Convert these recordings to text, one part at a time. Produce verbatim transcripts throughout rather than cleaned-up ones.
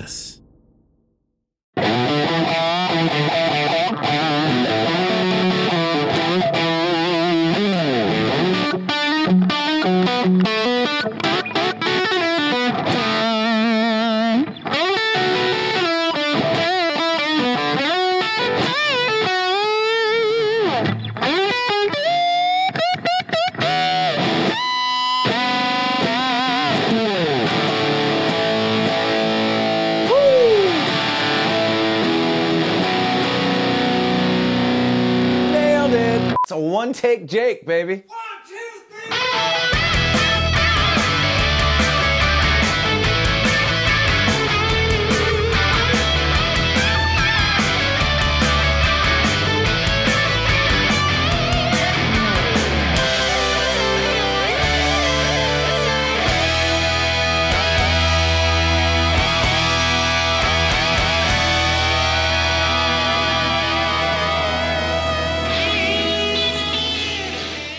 this. One take Jake, baby. One, two, three.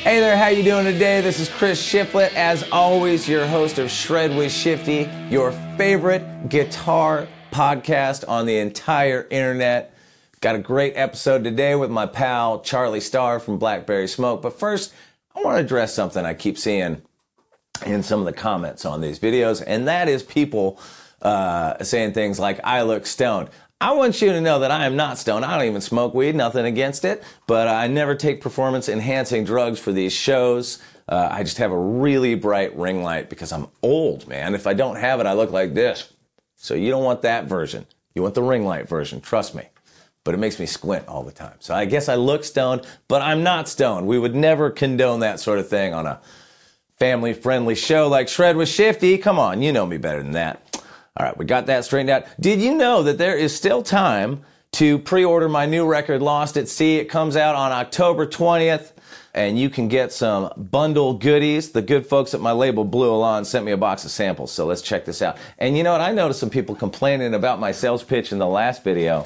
Hey there, how you doing today? This is Chris Shiflett, as always, your host of Shred With Shifty, your favorite guitar podcast on the entire internet. Got a great episode today with my pal Charlie Starr from Blackberry Smoke. But first, I want to address something I keep seeing in some of the comments on these videos, and that is people uh, saying things like, I look stoned. I want you to know that I am not stoned. I don't even smoke weed, nothing against it, but I never take performance-enhancing drugs for these shows. Uh, I just have a really bright ring light because I'm old, man. If I don't have it, I look like this. So you don't want that version. You want the ring light version, trust me. But it makes me squint all the time. So I guess I look stoned, but I'm not stoned. We would never condone that sort of thing on a family-friendly show like Shred With Shifty. Come on, you know me better than that. All right, we got that straightened out. Did you know that there is still time to pre-order my new record, Lost at Sea? It comes out on October twentieth, and you can get some bundle goodies. The good folks at my label, Blue Alon, sent me a box of samples, so let's check this out. And you know what? I noticed some people complaining about my sales pitch in the last video.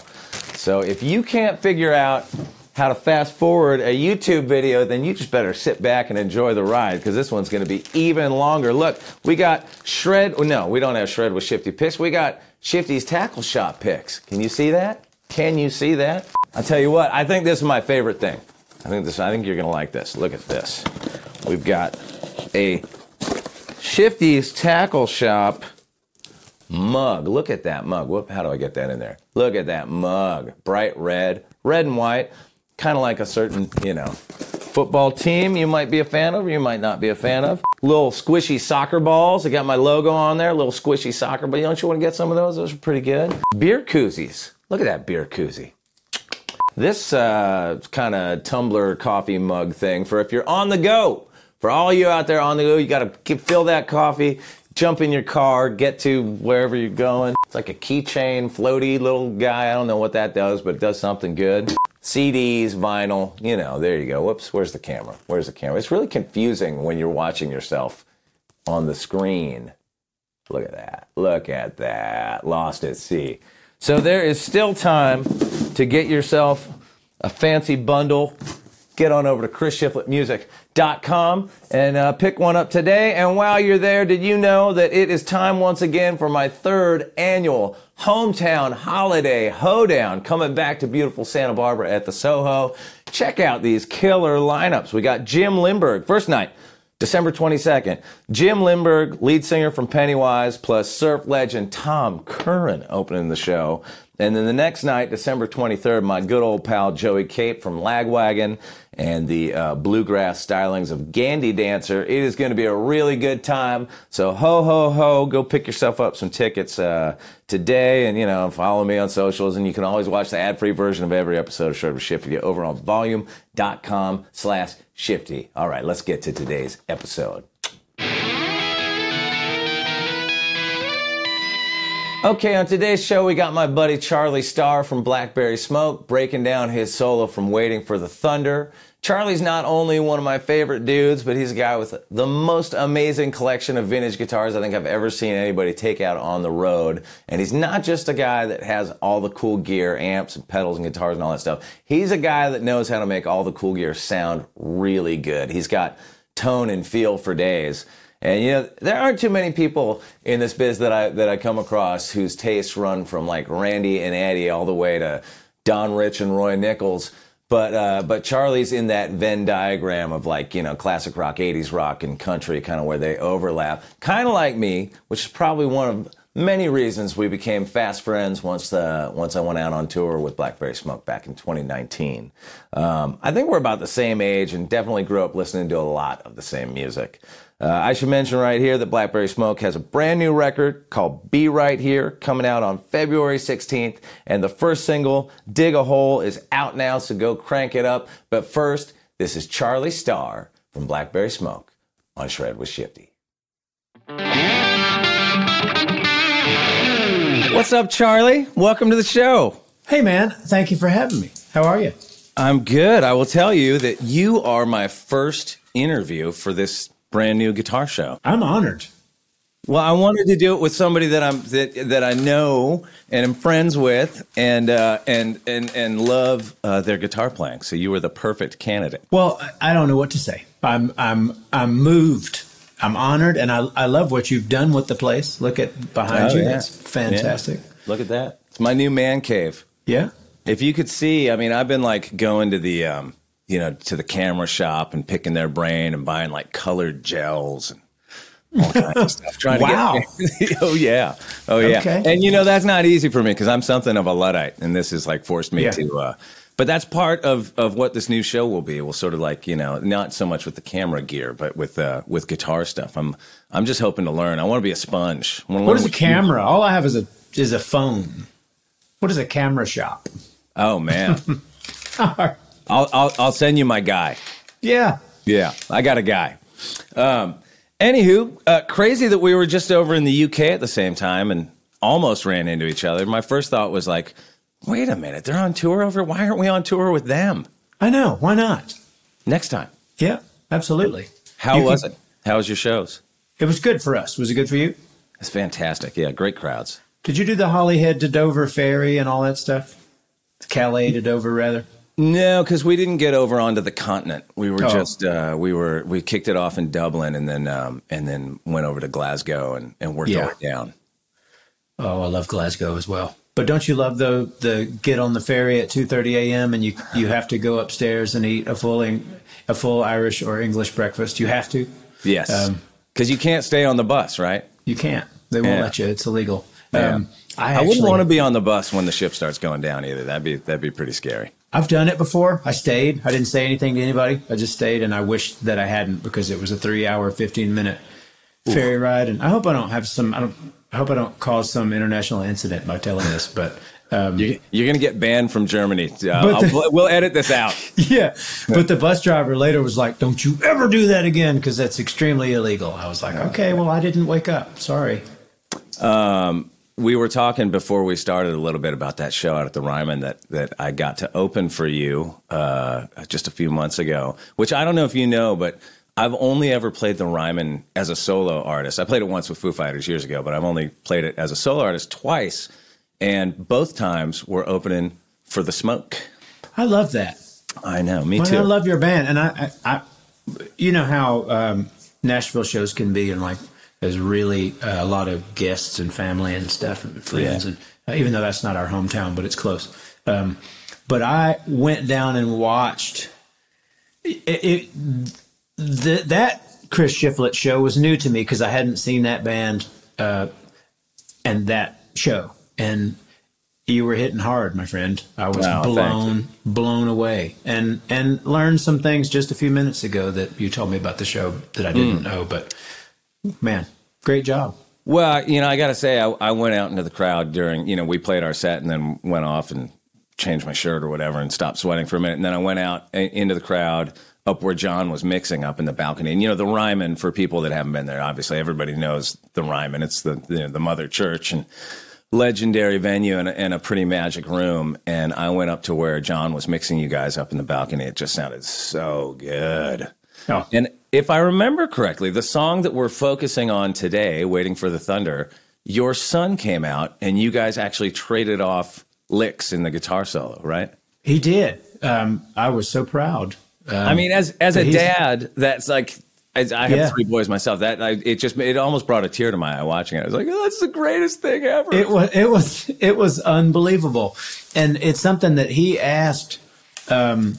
So if you can't figure out how to fast forward a YouTube video, then you just better sit back and enjoy the ride, because this one's gonna be even longer. Look, we got Shred, no, we don't have Shred With Shifty picks, we got Shifty's Tackle Shop picks. Can you see that? Can you see that? I'll tell you what, I think this is my favorite thing. I think this, I think you're gonna like this. Look at this. We've got a Shifty's Tackle Shop mug. Look at that mug. Whoop, how do I get that in there? Look at that mug, bright red, red and white. Kind of like a certain, you know, football team you might be a fan of or you might not be a fan of. Little squishy soccer balls. I got my logo on there. Little squishy soccer balls. Don't you want to get some of those? Those are pretty good. Beer koozies. Look at that beer koozie. This uh, kind of tumbler coffee mug thing for if you're on the go. For all you out there on the go, you got to fill that coffee, jump in your car, get to wherever you're going. It's like a keychain, floaty little guy. I don't know what that does, but it does something good. C Ds, vinyl, you know, there you go. Whoops, where's the camera? Where's the camera? It's really confusing when you're watching yourself on the screen. Look at that. Look at that. Lost at Sea. So there is still time to get yourself a fancy bundle. Get on over to Chris Shiflett Music dot com and uh, pick one up today. And while you're there, did you know that it is time once again for my third annual Hometown Holiday Hoedown, coming back to beautiful Santa Barbara at the Soho. Check out these killer lineups. We got Jim Lindbergh, first night, December twenty-second. Jim Lindbergh, lead singer from Pennywise, plus surf legend Tom Curran opening the show. And then the next night, December twenty-third, my good old pal Joey Cape from Lagwagon and the uh, bluegrass stylings of Gandy Dancer. It is going to be a really good time. So ho, ho, ho, go pick yourself up some tickets uh, today. And, you know, follow me on socials. And you can always watch the ad-free version of every episode of Shred With Shifty over on volume.com slash shifty. All right, let's get to today's episode. Okay, on today's show, we got my buddy Charlie Starr from Blackberry Smoke breaking down his solo from Waiting for the Thunder. Charlie's not only one of my favorite dudes, but he's a guy with the most amazing collection of vintage guitars I think I've ever seen anybody take out on the road. And he's not just a guy that has all the cool gear, amps and pedals and guitars and all that stuff. He's a guy that knows how to make all the cool gear sound really good. He's got tone and feel for days. And, you know, there aren't too many people in this biz that I that I come across whose tastes run from, like, Randy and Eddie all the way to Don Rich and Roy Nichols. But uh, but Charlie's in that Venn diagram of, like, you know, classic rock, eighties rock, and country, kind of where they overlap. Kind of like me, which is probably one of many reasons we became fast friends once the once I went out on tour with Blackberry Smoke back in twenty nineteen. Um, I think we're about the same age and definitely grew up listening to a lot of the same music. Uh, I should mention right here that Blackberry Smoke has a brand new record called Be Right Here coming out on February sixteenth, and the first single, Dig a Hole, is out now, so go crank it up. But first, this is Charlie Starr from Blackberry Smoke on Shred With Shifty. What's up, Charlie? Welcome to the show. Hey, man. Thank you for having me. How are you? I'm good. I will tell you that you are my first interview for this brand new guitar show. I'm honored. Well, I wanted to do it with somebody that I'm that, that I know and am friends with, and uh, and and and love uh, their guitar playing. So you were the perfect candidate. Well, I don't know what to say. I'm I'm I'm moved. I'm honored, and I I love what you've done with the place. Look at behind oh, you. Yeah. That's fantastic. Yeah. Look at that. It's my new man cave. Yeah. If you could see, I mean, I've been like going to the. Um, you know, to the camera shop and picking their brain and buying, like, colored gels and all kinds of stuff. Trying wow. To get, oh, yeah. Oh, yeah. Okay. And, you know, that's not easy for me because I'm something of a Luddite, and this has, like, forced me yeah. to... Uh, but that's part of, of what this new show will be. We'll sort of, like, you know, not so much with the camera gear, but with uh, with guitar stuff. I'm I'm just hoping to learn. I want to be a sponge. What is a camera? You. All I have is a is a phone. What is a camera shop? Oh, man. All right. I'll, I'll I'll send you my guy. Yeah. Yeah, I got a guy. Um, anywho, uh, crazy that we were just over in the U K at the same time and almost ran into each other. My first thought was like, wait a minute, they're on tour over? Why aren't we on tour with them? I know, why not? Next time. Yeah, absolutely. How you was can... it? How was your shows? It was good for us. Was it good for you? It's fantastic, yeah, great crowds. Did you do the Holyhead to Dover ferry and all that stuff? Calais to Dover, rather? No, because we didn't get over onto the continent. We were oh. just uh, we were we kicked it off in Dublin and then um, and then went over to Glasgow and, and worked yeah. our way down. Oh, I love Glasgow as well. But don't you love the the get on the ferry at two thirty a.m. and you you have to go upstairs and eat a full a full Irish or English breakfast? You have to. Yes, because um, you can't stay on the bus, right? You can't. They won't yeah. let you. It's illegal. Yeah. Um, I, actually, I wouldn't want to be on the bus when the ship starts going down either. That'd be that'd be pretty scary. I've done it before. I stayed. I didn't say anything to anybody. I just stayed, and I wish that I hadn't because it was a three-hour, fifteen-minute ferry ride. And I hope I don't have some. I don't. I hope I don't cause some international incident by telling this. But um, you, you're going to get banned from Germany. Uh, the, I'll, we'll edit this out. Yeah, but the bus driver later was like, "Don't you ever do that again because that's extremely illegal." I was like, "Okay, well, I didn't wake up. Sorry." Um. We were talking before we started a little bit about that show out at the Ryman that, that I got to open for you uh, just a few months ago, which I don't know if you know, but I've only ever played the Ryman as a solo artist. I played it once with Foo Fighters years ago, but I've only played it as a solo artist twice, and both times were opening for The Smoke. I love that. I know, me well, too. I love your band, and I, I, I you know how um, Nashville shows can be, and like, there's really uh, a lot of guests and family and stuff and friends, yeah. and uh, even though that's not our hometown, but it's close. Um, but I went down and watched it. it the, that Chris Shiflett show was new to me because I hadn't seen that band uh, and that show. And you were hitting hard, my friend. I was wow, blown, blown away, and and learned some things just a few minutes ago that you told me about the show that I didn't mm. know, but. Man, great job. Well, you know, I got to say, I, I went out into the crowd during, you know, we played our set and then went off and changed my shirt or whatever and stopped sweating for a minute. And then I went out into the crowd up where John was mixing up in the balcony. And, you know, the Ryman, for people that haven't been there, obviously everybody knows the Ryman. It's the you know, the mother church and legendary venue and a, and a pretty magic room. And I went up to where John was mixing you guys up in the balcony. It just sounded so good. Oh. And if I remember correctly, the song that we're focusing on today, Waiting for the Thunder, your son came out and you guys actually traded off licks in the guitar solo, right? He did. Um, I was so proud. Um, I mean, as as a dad, that's like I, I have yeah. three boys myself. That I, it just it almost brought a tear to my eye watching it. I was like, oh, that's the greatest thing ever. It was it was it was unbelievable, and it's something that he asked. Um,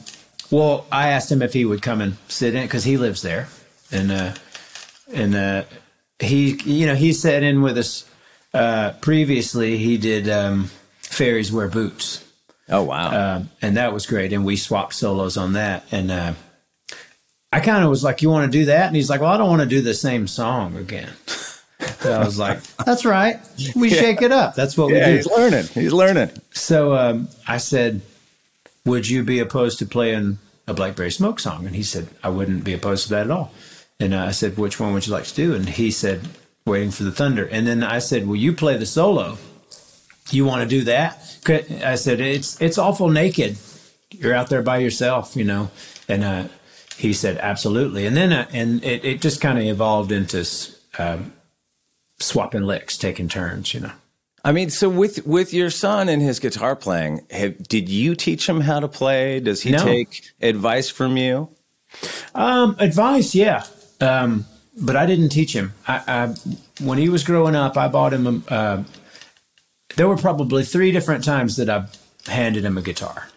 well, I asked him if he would come and sit in because he lives there, and uh, and uh, he you know he sat in with us uh, previously. He did um, Fairies Wear Boots. Oh wow! Uh, and that was great, and we swapped solos on that, and. Uh, I kind of was like, you want to do that? And he's like, well, I don't want to do the same song again. So I was like, that's right. We yeah. shake it up. That's what yeah, we do. He's learning. He's learning. So um, I said, would you be opposed to playing a Blackberry Smoke song? And he said, I wouldn't be opposed to that at all. And uh, I said, which one would you like to do? And he said, Waiting for the Thunder. And then I said, well, you play the solo. You want to do that? I said, it's, it's awful naked. You're out there by yourself, you know. And, uh, he said, absolutely. And then uh, and it, it just kind of evolved into uh, swapping licks, taking turns, you know. I mean, so with, with your son and his guitar playing, have, did you teach him how to play? Does he no. take advice from you? Um, advice, yeah. Um, but I didn't teach him. I, I, when he was growing up, I bought him a, uh, there were probably three different times that I handed him a guitar.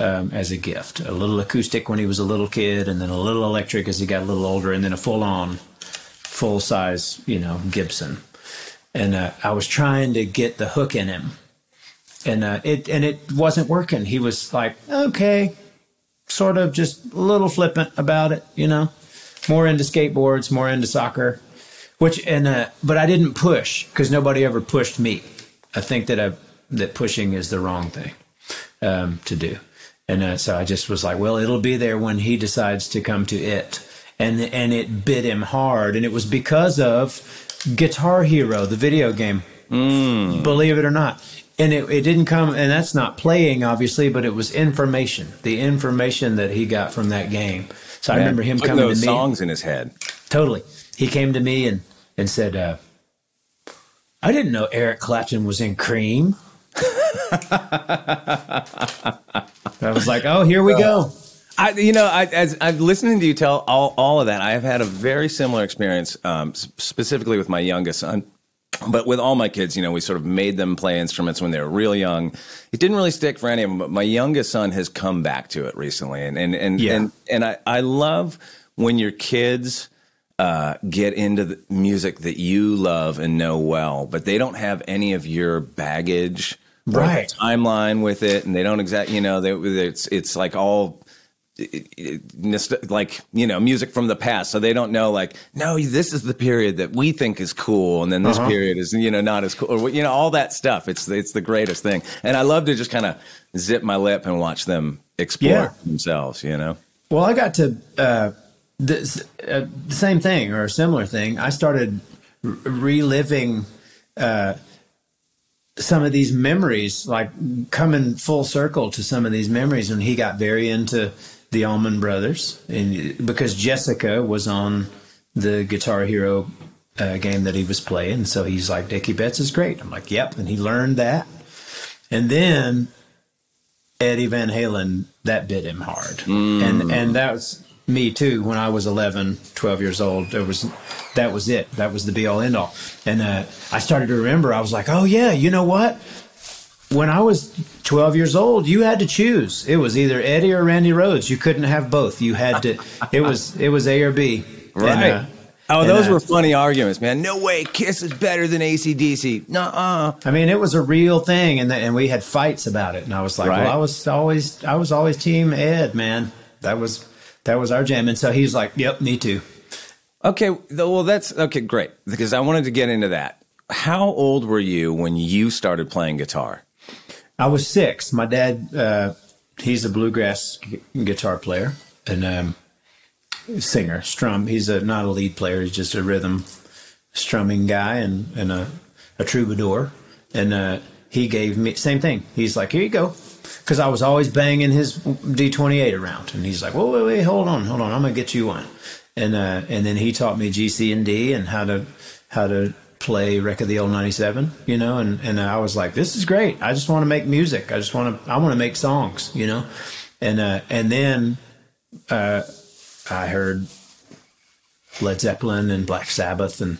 Um, as a gift, a little acoustic when he was a little kid, and then a little electric as he got a little older, and then a full-on, full-size, you know, Gibson. And uh, I was trying to get the hook in him, and uh, it and it wasn't working. He was like, okay, sort of just a little flippant about it, you know, more into skateboards, more into soccer, which and uh, but I didn't push because nobody ever pushed me. I think that I, that pushing is the wrong thing um, to do. And uh, so I just was like, well, it'll be there when he decides to come to it. And and it bit him hard. And it was because of Guitar Hero, the video game, mm. believe it or not. And it, it didn't come, and that's not playing, obviously, but it was information, the information that he got from that game. So yeah, I remember him coming to me. Those songs in his head. Totally. He came to me and, and said, uh, I didn't know Eric Clapton was in Cream. I was like, oh, here we go. I, you know, I, as I'm listening to you tell all, all of that, I have had a very similar experience, um, specifically with my youngest son. But with all my kids, you know, we sort of made them play instruments when they were real young. It didn't really stick for any of them, but my youngest son has come back to it recently. And and and yeah. and, and I, I love when your kids... Uh, get into the music that you love and know well, but they don't have any of your baggage, right? Timeline with it, and they don't exactly, you know, they, it's it's like all, it, it, like you know, music from the past. So they don't know, like, no, this is the period that we think is cool, and then this uh-huh. period is, you know, not as cool, or you know, all that stuff. It's it's the greatest thing, and I love to just kind of zip my lip and watch them explore yeah. themselves, you know. Well, I got to. Uh... The uh, same thing or a similar thing. I started r- reliving uh, some of these memories, like coming full circle to some of these memories. And he got very into the Allman Brothers, and because Jessica was on the Guitar Hero uh, game that he was playing. So he's like, Dickie Betts is great. I'm like, yep. And he learned that. And then Eddie Van Halen, that bit him hard. Mm. And, and that was... Me too, when I was eleven, twelve years old, there was, that was it. That was the be all end all. And uh, I started to remember, I was like, oh yeah, you know what? When I was twelve years old, you had to choose. It was either Eddie or Randy Rhoads. You couldn't have both. You had to, it was it was A or B. Right. And, uh, oh, those I, were funny arguments, man. No way, Kiss is better than A C D C. Nuh-uh. I mean, it was a real thing, and, the, and we had fights about it. And I was like, right. well, I was always, I was always Team Ed, man. That was... That was our jam. And so he's like, yep, me too. Okay. Well, that's okay. Great. Because I wanted to get into that. How old were you when you started playing guitar? I was six. My dad, uh, he's a bluegrass g- guitar player and um, singer, strum. He's a, not a lead player. He's just a rhythm strumming guy and, and a, a troubadour. And uh, he gave me same thing. He's like, here you go. Because I was always banging his D twenty-eight around. And he's like, whoa, wait, wait, hold on, hold on. I'm going to get you one. And uh, and then he taught me G, C, and D and how to how to play Wreck of the Old ninety-seven, you know. And, and I was like, this is great. I just want to make music. I just want to I want to make songs, you know. And, uh, and then uh, I heard Led Zeppelin and Black Sabbath and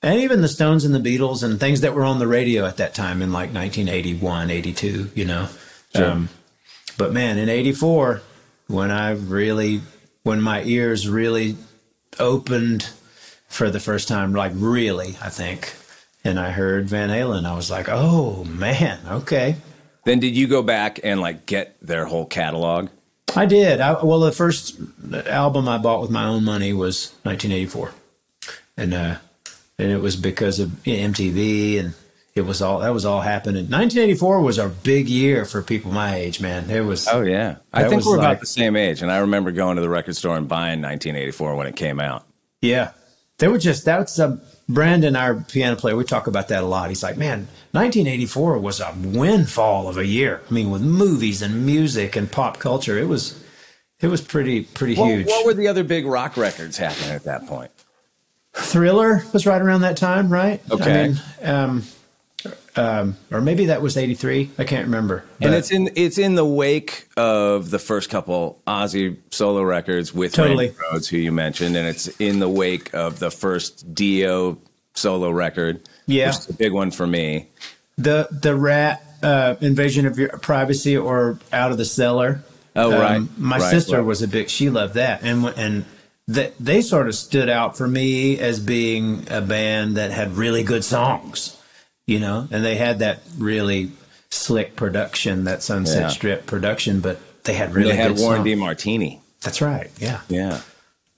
and even the Stones and the Beatles and things that were on the radio at that time in like nineteen eighty-one, eighty-two, you know. Sure. Um, but man, in eighty-four, when I really, when my ears really opened for the first time, like really, I think, and I heard Van Halen, I was like, oh man, okay. Then did you go back and like get their whole catalog? I did. I, well, the first album I bought with my own money was nineteen eighty-four. And uh, and it was because of M T V, and it was all, that was all happening. nineteen eighty-four was a big year for people my age, man. It was. Oh, yeah. I think we're like, about the same age. And I remember going to the record store and buying nineteen eighty-four when it came out. Yeah. They were just, that's a, Brandon, our piano player, we talk about that a lot. He's like, man, nineteen eighty-four was a windfall of a year. I mean, with movies and music and pop culture, it was it was pretty pretty well, huge. What were the other big rock records happening at that point? Thriller was right around that time, right? Okay. I mean, um, um, or maybe that was eighty-three. I can't remember. And it's in it's in the wake of the first couple Ozzy solo records with totally. Randy Rhoads, who you mentioned, and it's in the wake of the first Dio solo record. Yeah, which is a big one for me. The the Rat uh, Invasion of Your Privacy or Out of the Cellar. Oh um, right. My right, sister right. was a big. She loved that, and and that they sort of stood out for me as being a band that had really good songs. You know, and they had that really slick production, that Sunset yeah. Strip production, but they had really they had good Warren DeMartini. That's right. Yeah, yeah.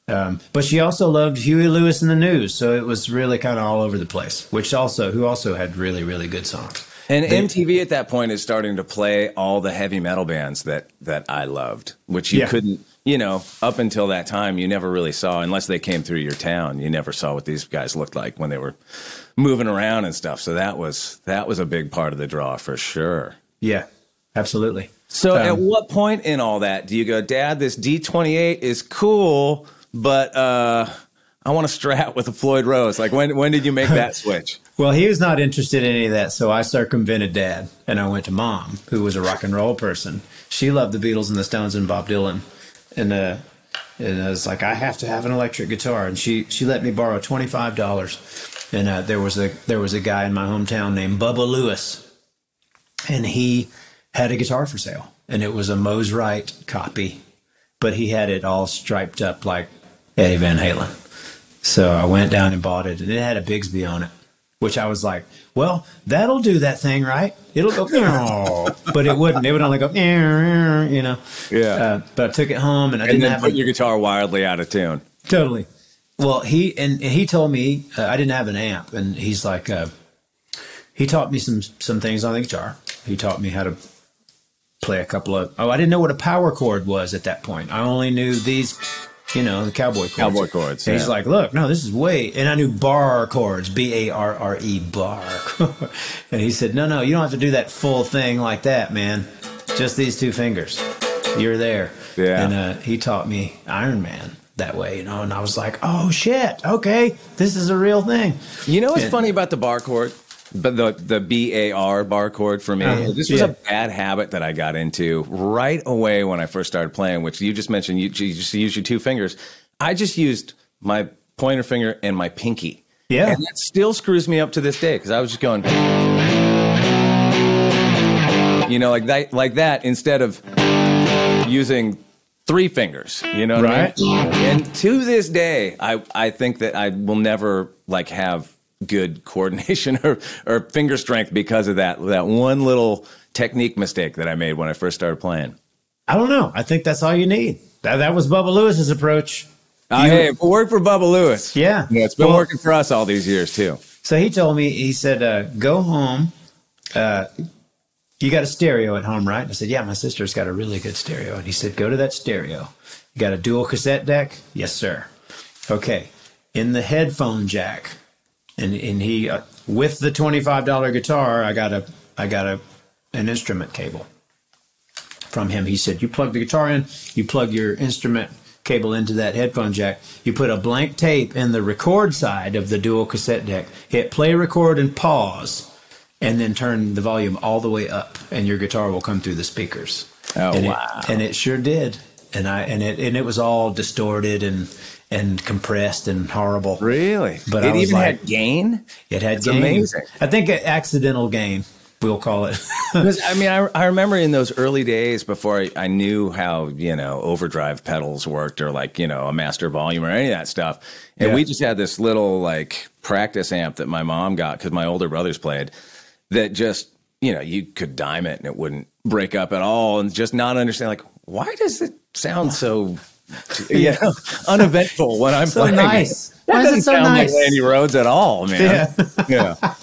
Um, but she also loved Huey Lewis and the News, so it was really kind of all over the place. Which also, who also had really, really good songs. And they, M T V at that point is starting to play all the heavy metal bands that that I loved, which you yeah. couldn't, you know, up until that time, you never really saw unless they came through your town. You never saw what these guys looked like when they were moving around and stuff. So that was that was a big part of the draw for sure. Yeah, absolutely. So um, at what point in all that do you go, Dad, this D twenty-eight is cool, but uh, I want to strat with a Floyd Rose? Like when, when did you make that switch? Well, he was not interested in any of that. So I circumvented Dad and I went to Mom, who was a rock and roll person. She loved the Beatles and the Stones and Bob Dylan. And, uh, and I was like, I have to have an electric guitar. And she, she let me borrow twenty-five dollars. And uh, there was a there was a guy in my hometown named Bubba Lewis, and he had a guitar for sale, and it was a Mose Wright copy, but he had it all striped up like Eddie Van Halen. So I went down and bought it, and it had a Bigsby on it, which I was like, well, that'll do that thing, right? It'll go, oh. But it wouldn't. It would only go, you know. Yeah. Uh, but I took it home, and I and didn't then have put a, your guitar wildly out of tune. Totally. Well, he and, and he told me uh, I didn't have an amp, and he's like, uh, he taught me some some things on the guitar. He taught me how to play a couple of. Oh, I didn't know what a power chord was at that point. I only knew these, you know, the cowboy chords. Cowboy chords. And yeah. He's like, look, no, this is way, and I knew bar chords, B A R R E, bar. And he said, no, no, you don't have to do that full thing like that, man. Just these two fingers. You're there. Yeah. And uh, he taught me Iron Man. That way, you know, and I was like, oh shit, okay, this is a real thing. You know what's and, funny about the bar chord, but the the B A R bar chord for me, uh, this was yeah. a bad habit that I got into right away when I first started playing, which you just mentioned, you, you just use your two fingers. I just used my pointer finger and my pinky. Yeah. And that still screws me up to this day, because I was just going, you know, like that, like that instead of using three fingers, you know what right? I mean? And to this day, I, I think that I will never like have good coordination or, or finger strength because of that, that one little technique mistake that I made when I first started playing. I don't know. I think that's all you need. That, that was Bubba Lewis's approach. Uh, you, hey, it worked for Bubba Lewis. Yeah. yeah it's been well, working for us all these years too. So he told me, he said, uh, go home. Uh, You got a stereo at home, right? And I said, yeah, my sister's got a really good stereo. And he said, go to that stereo. You got a dual cassette deck? Yes, sir. Okay. In the headphone jack. And and he, uh, with the twenty-five dollars guitar, I got a I got a an instrument cable from him. He said, you plug the guitar in, you plug your instrument cable into that headphone jack, you put a blank tape in the record side of the dual cassette deck, hit play, record, and pause. And then turn the volume all the way up, and your guitar will come through the speakers. Oh, and wow! It, and it sure did. And I and it and it was all distorted and and compressed and horrible. Really? But it even like, had gain? It had That's gain. Amazing. I think accidental gain, we'll call it. I mean, I, I remember in those early days before I, I knew how, you know, overdrive pedals worked or like, you know, a master volume or any of that stuff. And yeah. we just had this little like practice amp that my mom got because my older brothers played that just, you know, you could dime it and it wouldn't break up at all and just not understand like, why does it sound so... You know, uneventful when I'm so playing. Nice. That Why doesn't is it so sound nice? Like Randy Rhoads at all, man. Yeah.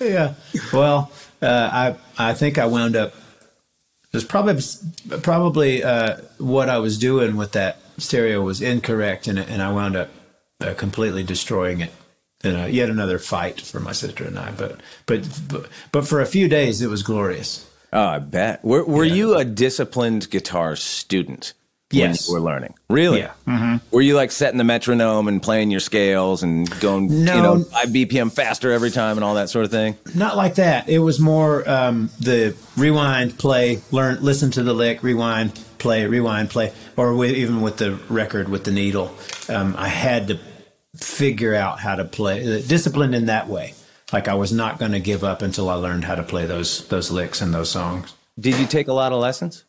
Yeah. yeah. Well, uh, I I think I wound up. There's probably probably uh, what I was doing with that stereo was incorrect, and and I wound up uh, completely destroying it. In a, yet another fight for my sister and I, but but but for a few days it was glorious. Oh, I bet. Were Were yeah. you a disciplined guitar student? Yes, when you were learning. Really? Yeah. Mm-hmm. Were you like setting the metronome and playing your scales and going, no, you know, five B P M faster every time and all that sort of thing? Not like that. It was more um, the rewind, play, learn, listen to the lick, rewind, play, rewind, play, or with, even with the record with the needle. Um, I had to figure out how to play, disciplined in that way. Like I was not going to give up until I learned how to play those those licks and those songs. Did you take a lot of lessons?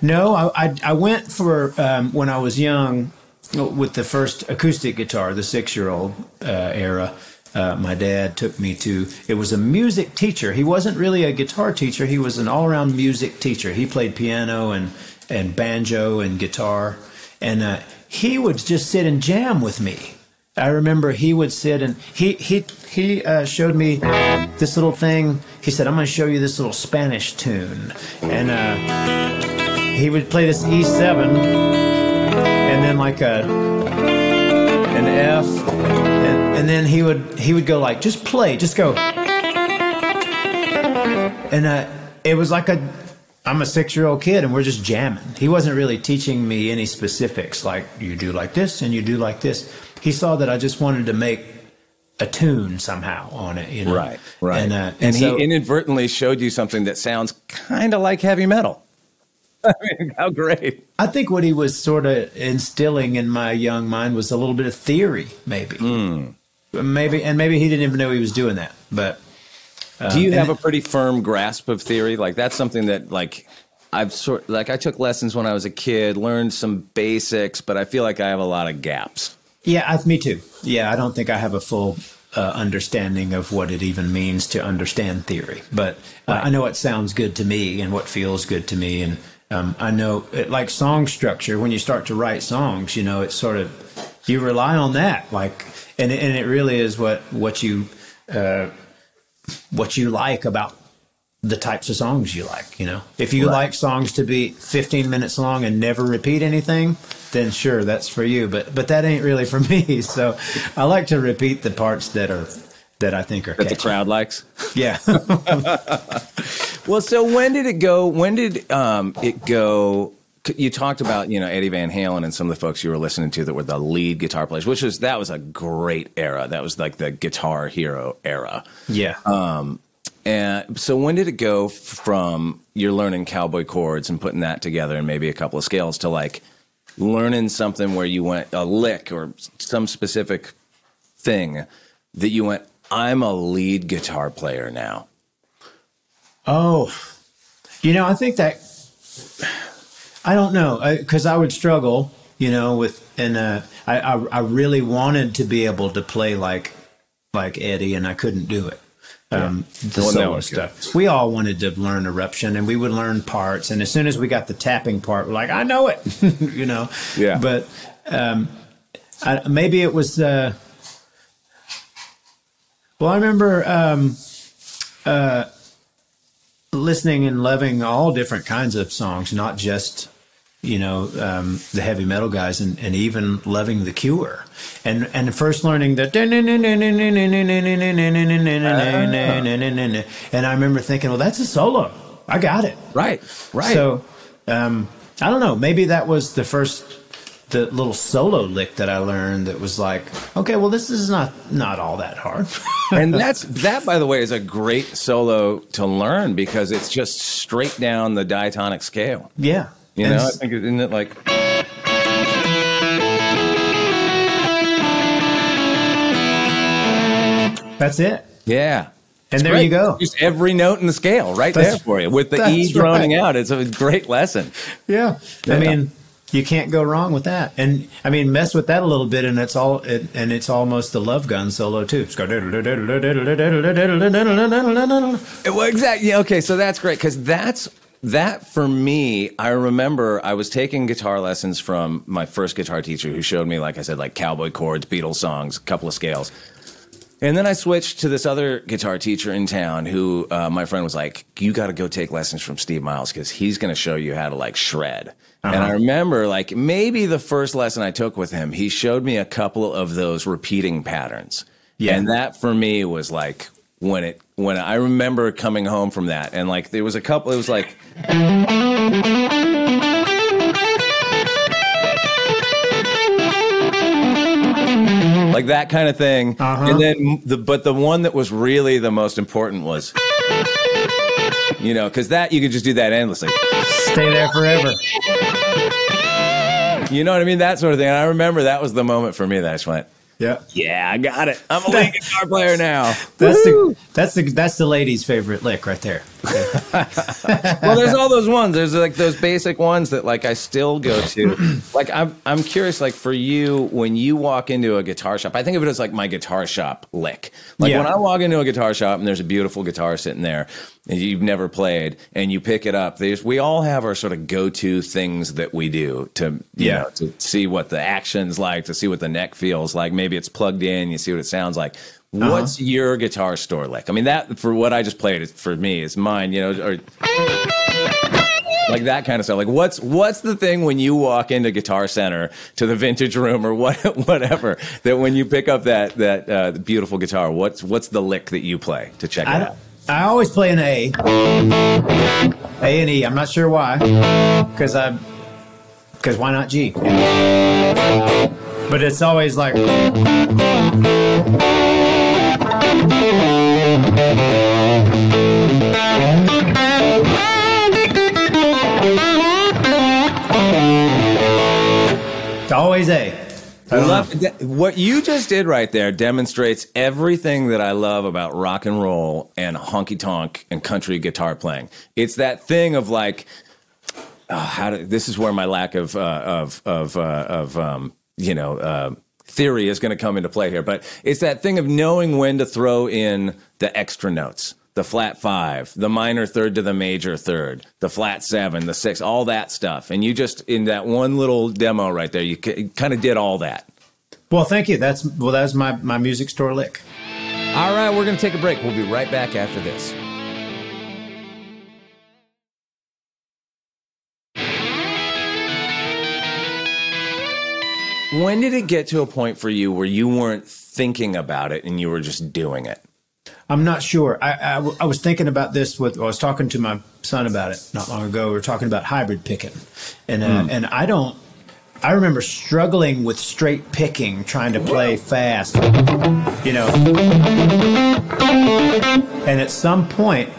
No, I, I I went for um, when I was young with the first acoustic guitar, the six-year-old uh, era. Uh, my dad took me to. It was a music teacher. He wasn't really a guitar teacher. He was an all-around music teacher. He played piano and and banjo and guitar, and uh, he would just sit and jam with me. I remember he would sit and he he he uh, showed me this little thing. He said, "I'm going to show you this little Spanish tune," and. Uh, He would play this E seven, and then like a an F, and, and then he would he would go like just play, just go, and uh, it was like a I'm a six-year-old kid and we're just jamming. He wasn't really teaching me any specifics like you do like this and you do like this. He saw that I just wanted to make a tune somehow on it, you know? Right, right. And, uh, and, and so, he inadvertently showed you something that sounds kind of like heavy metal. I mean, how great. I think what he was sort of instilling in my young mind was a little bit of theory, maybe. Mm. Maybe, and maybe he didn't even know he was doing that. But um, do you have a pretty firm grasp of theory? Like that's something that like I've sort like I took lessons when I was a kid, learned some basics, but I feel like I have a lot of gaps. Yeah, I, me too. Yeah, I don't think I have a full uh, understanding of what it even means to understand theory. But uh, right. I know what sounds good to me and what feels good to me and Um, I know, it, like song structure, when you start to write songs, you know, it's sort of, you rely on that, like, and and it really is what what you uh, what you like about the types of songs you like, you know. If you right. like songs to be fifteen minutes long and never repeat anything, then sure, that's for you. But but that ain't really for me. So I like to repeat the parts that are that I think are that catchy. The crowd likes. Yeah. Well, so when did it go? When did um, it go? You talked about, you know, Eddie Van Halen and some of the folks you were listening to that were the lead guitar players, which was that was a great era. That was like the Guitar Hero era. Yeah. Um, and so when did it go from you're learning cowboy chords and putting that together and maybe a couple of scales to like learning something where you went a lick or some specific thing that you went, I'm a lead guitar player now? Oh, you know, I think that, I don't know, because I, I would struggle, you know, with, and uh, I, I I really wanted to be able to play like like Eddie, and I couldn't do it. Um, yeah. The well, solo stuff. Good. We all wanted to learn Eruption, and we would learn parts, and as soon as we got the tapping part, we're like, I know it, you know. Yeah. But um, I, maybe it was, uh, well, I remember... Um, uh, listening and loving all different kinds of songs, not just, you know, um, the heavy metal guys, and, and even loving The Cure. And and first learning the... Uh-huh. And I remember thinking, well, that's a solo. I got it. Right, right. So, um, I don't know. Maybe that was the first... the little solo lick that I learned that was like, okay, well, this is not not all that hard. And that's that, by the way, is a great solo to learn because it's just straight down the diatonic scale. Yeah. You and know, I think, isn't it like... That's it. Yeah. And it's there great. You go. Just every note in the scale right that's, there for you with the E droning right. out. It's a great lesson. Yeah. yeah. I mean, you can't go wrong with that. And I mean, mess with that a little bit and it's all it, and it's almost the Love Gun solo too. It's go well, exactly. Yeah, okay, so that's great cuz that's that for me, I remember I was taking guitar lessons from my first guitar teacher who showed me, like I said, like cowboy chords, Beatles songs, a couple of scales. And then I switched to this other guitar teacher in town who uh, my friend was like, you got to go take lessons from Steve Miles because he's going to show you how to like shred. Uh-huh. And I remember like maybe the first lesson I took with him, he showed me a couple of those repeating patterns. Yeah. And that for me was like when it when I remember coming home from that and like there was a couple it was like. Like that kind of thing. Uh-huh. And then the but the one that was really the most important was, you know, because that you could just do that endlessly. Stay there forever. You know what I mean? That sort of thing. And I remember that was the moment for me that I just went, yeah, yeah, I got it. I'm a lead guitar player now. That's the, that's the that's the lady's favorite lick right there. Well, there's all those ones. There's like those basic ones that like I still go to. Like I'm I'm curious. Like for you, when you walk into a guitar shop, I think of it as like my guitar shop lick. Like yeah. when I walk into a guitar shop and there's a beautiful guitar sitting there and you've never played and you pick it up. There's we all have our sort of go to things that we do to you yeah know, to see what the action's like, to see what the neck feels like. Maybe it's plugged in. You see what it sounds like. Uh-huh. What's your guitar store like? I mean, that for what I just played for me is mine, you know, or like that kind of stuff. Like, what's what's the thing when you walk into Guitar Center to the vintage room or what, whatever that when you pick up that that uh, beautiful guitar, what's what's the lick that you play to check it I, out? I always play an A, A and E. I'm not sure why, because I because why not G? But it's always like. Always A. I love it. What you just did right there demonstrates everything that I love about rock and roll and honky tonk and country guitar playing. It's that thing of like, oh, how do, this is where my lack of uh, of of uh, of um, you know. Uh, theory is going to come into play here, but it's that thing of knowing when to throw in the extra notes, the flat five, the minor third to the major third, the flat seven, the six, all that stuff. And you just, in that one little demo right there, you kind of did all that. Well, thank you. That's, well, that was my, my music store lick. All right, we're going to take a break. We'll be right back after this. When did it get to a point for you where you weren't thinking about it and you were just doing it? I'm not sure. I, I, I was thinking about this with, I was talking to my son about it not long ago. We were talking about hybrid picking. And uh, mm. and I don't, I remember struggling with straight picking, trying to play fast, you know. And at some point,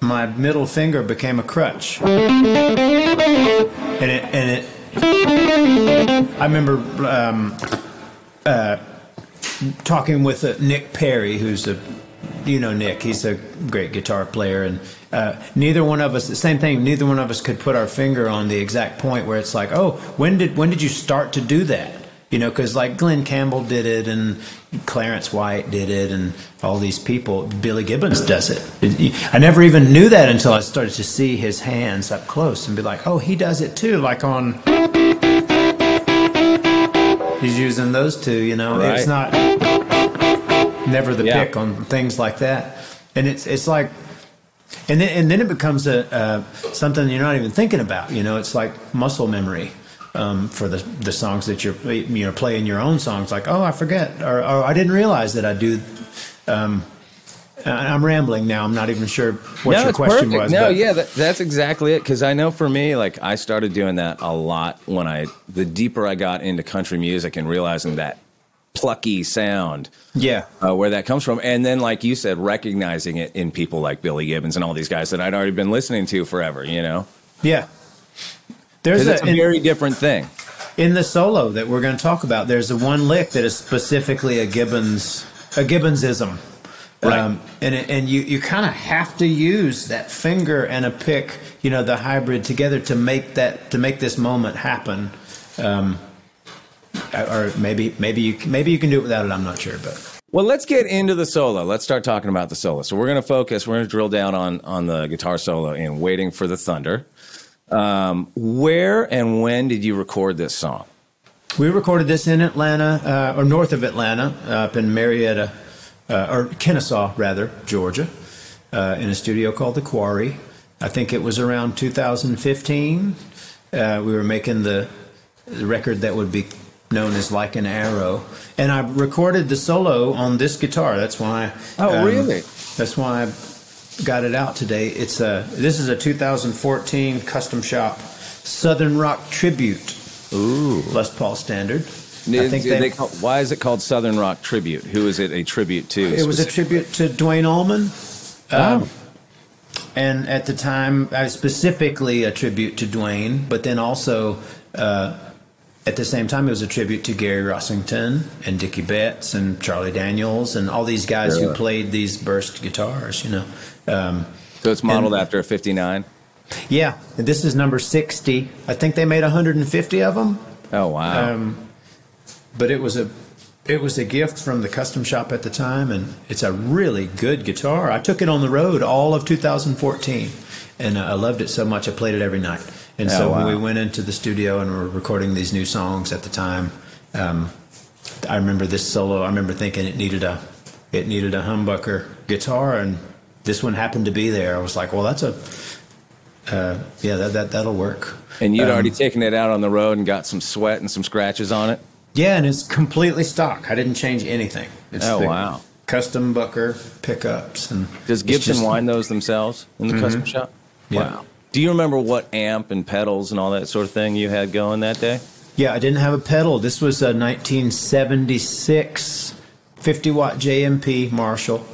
my middle finger became a crutch. And it, and it, I remember um, uh, talking with uh, Nick Perry, who's a, you know, Nick, he's a great guitar player. And uh, neither one of us, the same thing, neither one of us could put our finger on the exact point where it's like, oh, when did when did you start to do that? You know, because like Glenn Campbell did it and Clarence White did it and all these people, Billy Gibbons does it. I never even knew that until I started to see his hands up close and be like, oh, he does it too, like on... He's using those two, you know. Right. It's not never the yeah. pick on things like that, and it's it's like, and then and then it becomes a uh, something you're not even thinking about. You know, it's like muscle memory um, for the the songs that you're you know playing your own songs. Like, oh, I forget, or, or I didn't realize that I do. Um, I'm rambling now. I'm not even sure what no, your question perfect. was. No, but. yeah, that, that's exactly it. Because I know for me, like I started doing that a lot when I, the deeper I got into country music and realizing that plucky sound, yeah, uh, where that comes from. And then, like you said, recognizing it in people like Billy Gibbons and all these guys that I'd already been listening to forever, you know? Yeah. There's a, a very in, different thing. In the solo that we're going to talk about, there's the one lick that is specifically a Gibbons, a Gibbonsism. Right. Um, and and you, you kind of have to use that finger and a pick, you know, the hybrid together to make that to make this moment happen. Um, or maybe maybe you maybe you can do it without it. I'm not sure, but. Well, let's get into the solo. Let's start talking about the solo. So we're going to focus. We're going to drill down on on the guitar solo in "Waiting for the Thunder." Um, where and when did you record this song? We recorded this in Atlanta, uh, or north of Atlanta, uh, up in Marietta, uh, or Kennesaw, rather, Georgia, uh, in a studio called The Quarry. I think it was around two thousand fifteen. Uh, we were making the, the record that would be known as Like an Arrow. And I recorded the solo on this guitar. That's why. Oh, um, really? That's why I got it out today. It's a, this is a two thousand fourteen Custom Shop Southern Rock Tribute. Ooh. Les Paul standard. I think they, they call, why is it called Southern Rock Tribute? Who is it a tribute to? It was a tribute to Duane Allman. Oh. Um, and at the time, I specifically a tribute to Duane, but then also uh, at the same time, it was a tribute to Gary Rossington and Dickie Betts and Charlie Daniels and all these guys yeah. who played these burst guitars, you know. Um, so it's modeled and, after a fifty-nine? Yeah, this is number sixty. I think they made one hundred fifty of them. Oh wow! Um, but it was a it was a gift from the Custom Shop at the time, and it's a really good guitar. I took it on the road all of two thousand fourteen, and I loved it so much I played it every night. And oh, so wow. when we went into the studio and we were recording these new songs at the time, um, I remember this solo. I remember thinking it needed a it needed a humbucker guitar, and this one happened to be there. I was like, well, that's a Uh, yeah, that, that, that'll work. And you'd um, already taken it out on the road and got some sweat and some scratches on it? Yeah, and it's completely stock. I didn't change anything. It's oh, wow. Custom Bucker pickups. And does Gibson just wind those themselves in the mm-hmm. Custom Shop? Yeah. Wow. Do you remember what amp and pedals and all that sort of thing you had going that day? Yeah, I didn't have a pedal. This was a nineteen seventy-six fifty-watt J M P Marshall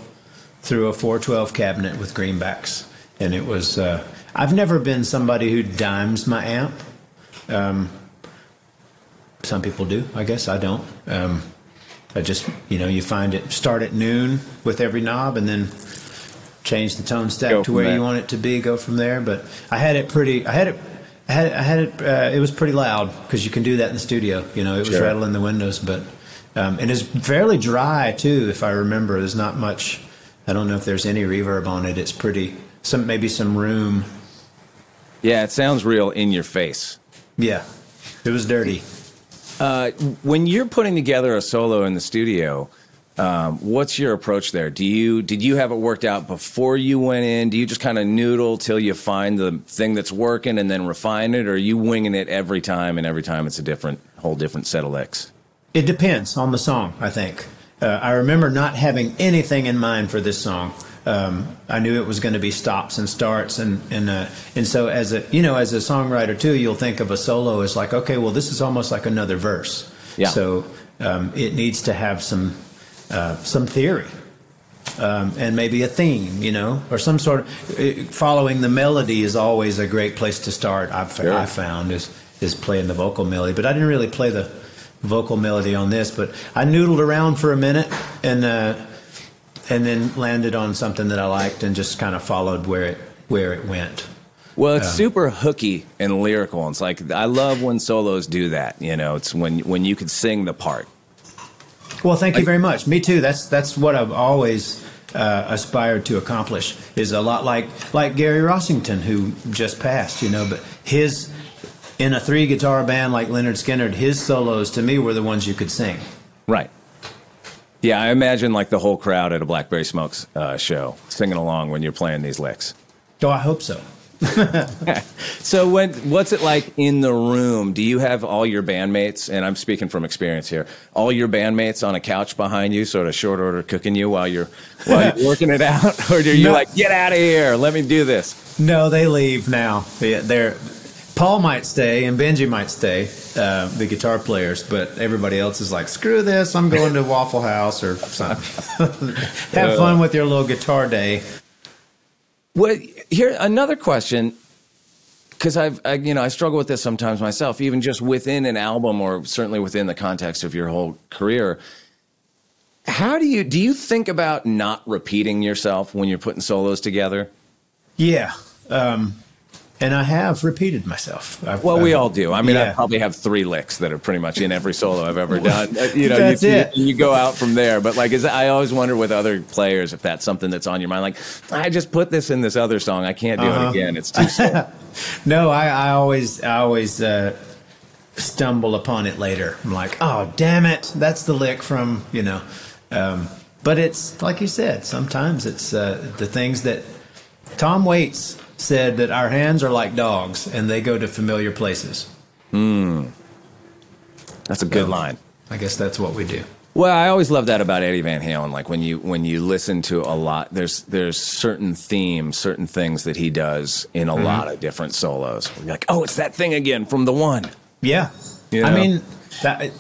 through a four twelve cabinet with greenbacks. And it was... Uh, I've never been somebody who dimes my amp. Um, some people do, I guess. I don't. Um, I just, you know, you find it, start at noon with every knob and then change the tone stack to where that. You want it to be, go from there. But I had it pretty, I had it, I had it, I had it uh, it was pretty loud because you can do that in the studio. You know, it was sure. rattling the windows, but, um, and it's fairly dry too, if I remember. There's not much, I don't know if there's any reverb on it. It's pretty, some maybe some room. Yeah, it sounds real in your face. Yeah, it was dirty. Uh, when you're putting together a solo in the studio, um, what's your approach there? Do you did you have it worked out before you went in? Do you just kind of noodle till you find the thing that's working and then refine it? Or are you winging it every time and every time it's a different whole different set of licks? It depends on the song, I think. Uh, I remember not having anything in mind for this song. Um, I knew it was going to be stops and starts, and and uh, and so as a you know as a songwriter too, you'll think of a solo as like, okay, well this is almost like another verse. Yeah. So um, it needs to have some uh, some theory, um, and maybe a theme, you know, or some sort of it, following the melody is always a great place to start. I've sure. I found is is playing the vocal melody, but I didn't really play the vocal melody on this. But I noodled around for a minute and. Uh, And then landed on something that I liked and just kind of followed where it where it went. Well, it's um, super hooky and lyrical. It's like I love when solos do that. You know, it's when when you can sing the part. Well, thank you very much. Me too. That's that's what I've always uh, aspired to accomplish. Is a lot like like Gary Rossington, who just passed. You know, but his in a three guitar band like Lynyrd Skynyrd, his solos to me were the ones you could sing. Right. Yeah, I imagine like the whole crowd at a Blackberry Smoke uh, show singing along when you're playing these licks. Oh, I hope so. So when, what's it like in the room? Do you have all your bandmates, and I'm speaking from experience here, all your bandmates on a couch behind you, sort of short order cooking you while you're, while you're working it out? Or are you no. like, get out of here, let me do this? No, they leave now. Yeah, they're... Paul might stay and Benji might stay, uh, the guitar players, but everybody else is like, screw this, I'm going to Waffle House or something. Have fun with your little guitar day. Well, here, another question, because I've, I, you know, I struggle with this sometimes myself, even just within an album or certainly within the context of your whole career. How do you, do you think about not repeating yourself when you're putting solos together? Yeah. Um, and I have repeated myself. I've, well, I've, we all do. I mean, yeah. I probably have three licks that are pretty much in every solo I've ever done. You know, that's you, it. You, you go out from there. But like, is, I always wonder with other players if that's something that's on your mind. Like, I just put this in this other song. I can't do uh-huh. it again. It's too slow. No, I, I always, I always uh, stumble upon it later. I'm like, oh, damn it. That's the lick from, you know. Um, but it's like you said, sometimes it's uh, the things that Tom Waits said that our hands are like dogs and they go to familiar places. Hmm. That's a good well, line. I guess that's what we do. Well, I always love that about Eddie Van Halen. Like when you when you listen to a lot, there's there's certain themes, certain things that he does in a mm-hmm. lot of different solos. You're like, oh, it's that thing again from the one. Yeah. You know? I mean, that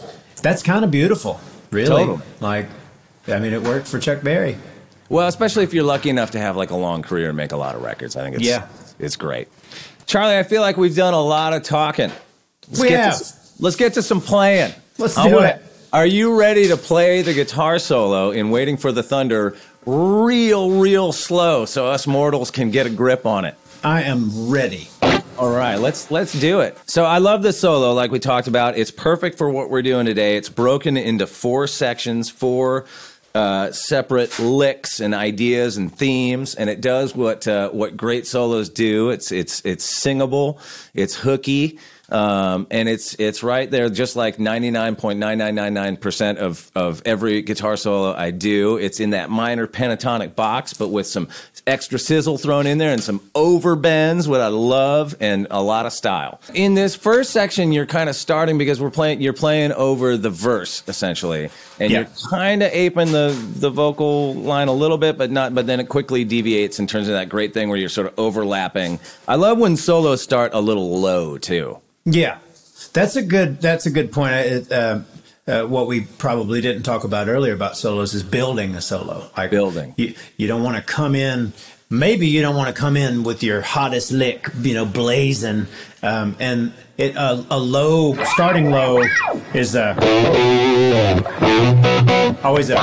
that's kind of beautiful, really. Totally. Like, I mean, it worked for Chuck Berry. Well, especially if you're lucky enough to have like a long career and make a lot of records. I think it's yeah. it's great. Charlie, I feel like we've done a lot of talking. Let's we get have. To, let's get to some playing. Let's do wanna, it. Are you ready to play the guitar solo in Waiting for the Thunder real, real slow so us mortals can get a grip on it? I am ready. All right, let's let's do it. So I love this solo, like we talked about. It's perfect for what we're doing today. It's broken into four sections, four uh, separate licks and ideas and themes, and it does what uh, what great solos do. It's it's it's singable, it's hooky, um, and it's it's right there, just like ninety-nine point nine nine nine nine percent of of every guitar solo I do. It's in that minor pentatonic box, but with some extra sizzle thrown in there and some overbends, what I love, and a lot of style. In this first section, you're kind of starting because we're playing. You're playing over the verse essentially, and yeah. you're kind of aping the the vocal line a little bit, but not. But then it quickly deviates and turns into that great thing where you're sort of overlapping. I love when solos start a little low too. Yeah, that's a good. That's a good point. It, uh, Uh, what we probably didn't talk about earlier about solos is building a solo. Like building. You, you don't want to come in, maybe you don't want to come in with your hottest lick, you know, blazing. Um, and it, uh, a low, starting low is uh, always a,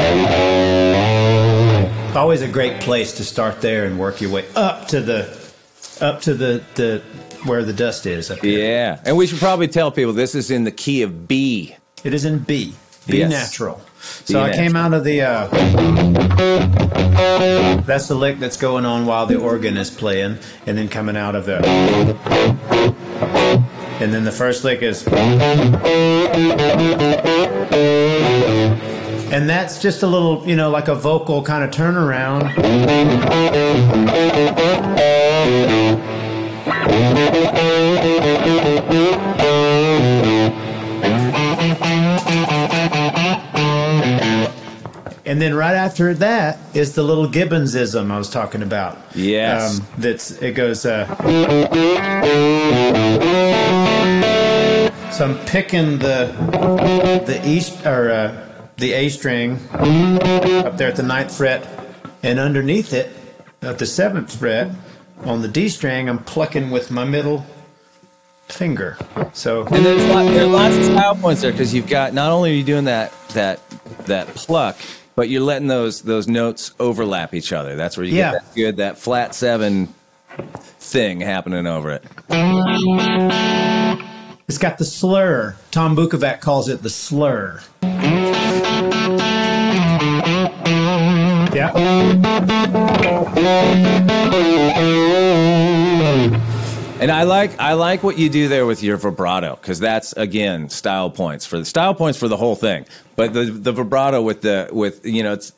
always a great place to start there and work your way up to the, up to the, the where the dust is up here. Yeah, and we should probably tell people this is in the key of B. It is in B. B yes. natural. So B I natural. Came out of the... Uh, that's the lick that's going on while the organ is playing, and then coming out of the... And then the first lick is... And that's just a little, you know, like a vocal kind of turnaround. And then right after that is the little Gibbonsism I was talking about. Yes. Um, that's it goes. Uh, so I'm picking the the E or uh, the A string up there at the ninth fret, and underneath it at the seventh fret on the D string, I'm plucking with my middle finger. So and there's lots, there are lots of style points there because you've got not only are you doing that that that pluck. But you're letting those those notes overlap each other. That's where you yeah. get that good, that flat seven thing happening over it. It's got the slur. Tom Bukovac calls it the slur. Yeah. And I like I like what you do there with your vibrato, because that's again style points for the style points for the whole thing. But the, the vibrato with the with you know it's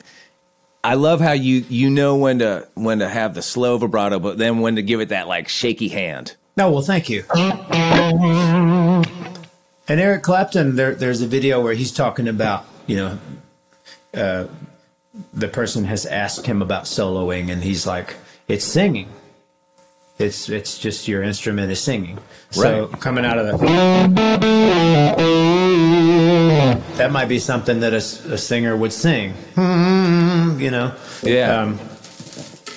I love how you you know when to when to have the slow vibrato, but then when to give it that like shaky hand. No, well, thank you. And Eric Clapton, there, there's a video where he's talking about you know uh, the person has asked him about soloing, and he's like, it's singing. It's it's just your instrument is singing. Right. So coming out of the... That might be something that a, a singer would sing. You know? Yeah. Um,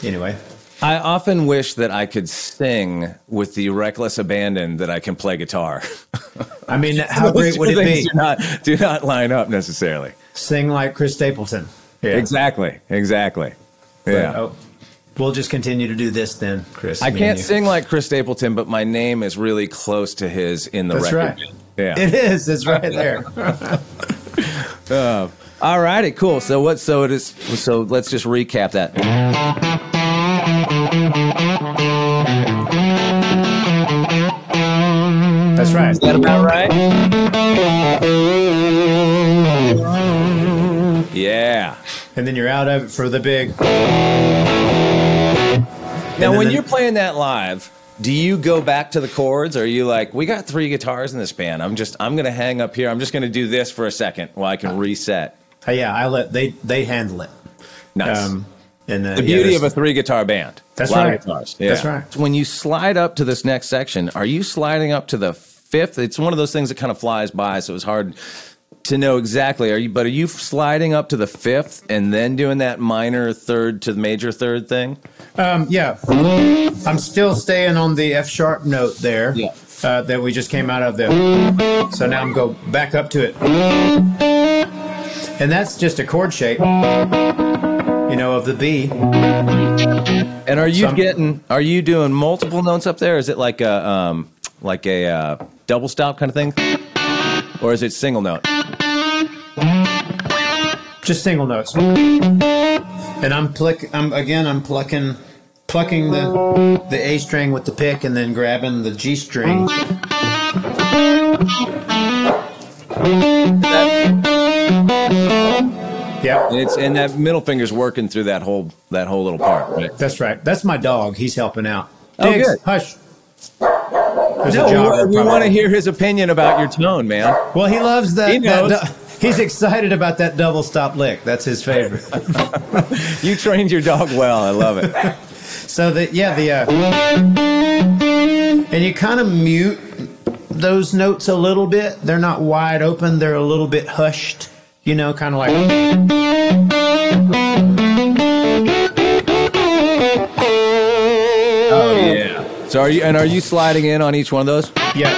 anyway. I often wish that I could sing with the reckless abandon that I can play guitar. I mean, how great would it be? Do not, do not line up necessarily. sing like Chris Stapleton. Yeah. Exactly. Exactly. Yeah. But, oh, we'll just continue to do this then, Chris. I can't sing like Chris Stapleton, but my name is really close to his in the That's record. Right. Yeah. It is. It's right there. uh, all righty, cool. So what? So it is. So let's just recap that. That's right. Is that about right? Yeah. And then you're out of it for the big. Now, when the... you're playing that live, do you go back to the chords? Or are you like, we got three guitars in this band. I'm just, I'm going to hang up here. I'm just going to do this for a second while I can reset. Uh, yeah, I let they they handle it. Nice. Um, and the, the beauty yeah, of a three guitar band. That's right. Yeah. That's right. When you slide up to this next section, are you sliding up to the fifth? It's one of those things that kind of flies by, so it's hard to know exactly. Are you? But are you sliding up to the fifth and then doing that minor third to the major third thing? Um, yeah, I'm still staying on the F sharp note there yeah. uh, that we just came out of there. So now I'm go back up to it, and that's just a chord shape, you know, of the B. And are you Some, getting? Are you doing multiple notes up there? Is it like a um, like a uh, double stop kind of thing, or is it single note? Just single notes. And I'm pluck. I'm again. I'm plucking, plucking the the A string with the pick, and then grabbing the G string. Yeah. And it's and that middle finger's working through that whole that whole little part. Right? That's right. That's my dog. He's helping out. Oh, Diggs, good. Hush. There's no, a jogger, we want to hear his opinion about your tone, man. Well, he loves that. He knows. That do- He's excited about that double stop lick. That's his favorite. You trained your dog well. I love it. So that yeah, the uh, and you kind of mute those notes a little bit. They're not wide open. They're a little bit hushed. You know, kind of like. Oh yeah. So are you and are you sliding in on each one of those? Yeah.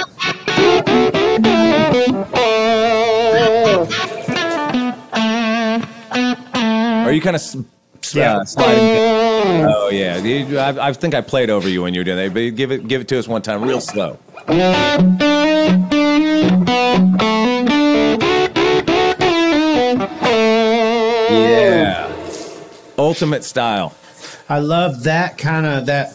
Are you kind of sp- yeah. uh, sliding? Oh yeah, I, I think I played over you when you were doing that. But give it, give it to us one time, real slow. Yeah, ultimate style. I love that kind of that.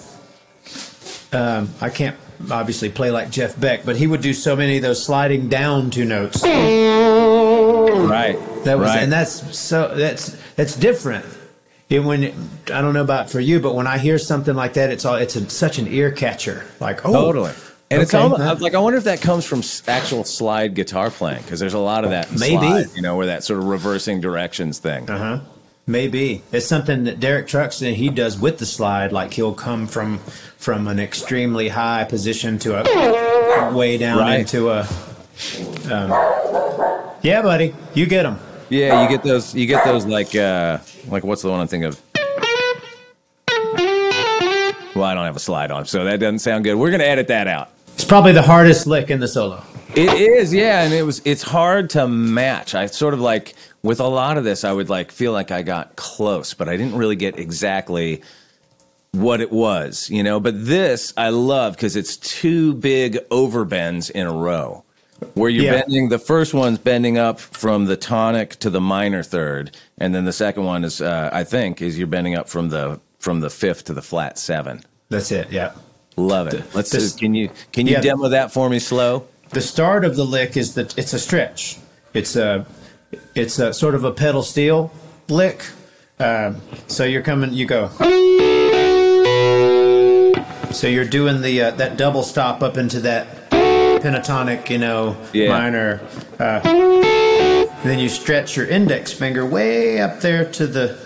Um, I can't obviously play like Jeff Beck, but he would do so many of those sliding down two notes. Right. That was, right. And that's so that's that's different. And when I don't know about for you, but when I hear something like that, it's all it's a, such an ear catcher. Like oh, totally. And okay, it's all, huh? like I wonder if that comes from actual slide guitar playing because there's a lot of that. Maybe slide, you know where that sort of reversing directions thing. Uh huh. Maybe it's something that Derek Truxton he does with the slide. Like he'll come from from an extremely high position to a way down right. into a. Um, Yeah, buddy, you get them. Yeah, you get those. You get those like, uh, like what's the one I'm thinking of? Well, I don't have a slide on, so that doesn't sound good. We're gonna edit that out. It's probably the hardest lick in the solo. It is, yeah, and it was. It's hard to match. I sort of like with a lot of this, I would like feel like I got close, but I didn't really get exactly what it was, you know. But this I love because it's two big overbends in a row. Where you're yeah. bending, the first one's bending up from the tonic to the minor third, and then the second one is, uh, I think, is you're bending up from the from the fifth to the flat seven. That's it. Yeah, love it. The, Let's this, can you can you yeah, demo that for me slow? The start of the lick is that it's a stretch. It's a it's a sort of a pedal steel lick. Uh, so you're coming, you go. So you're doing the uh, that double stop up into that. Pentatonic, you know, yeah. minor. Uh, then you stretch your index finger way up there to the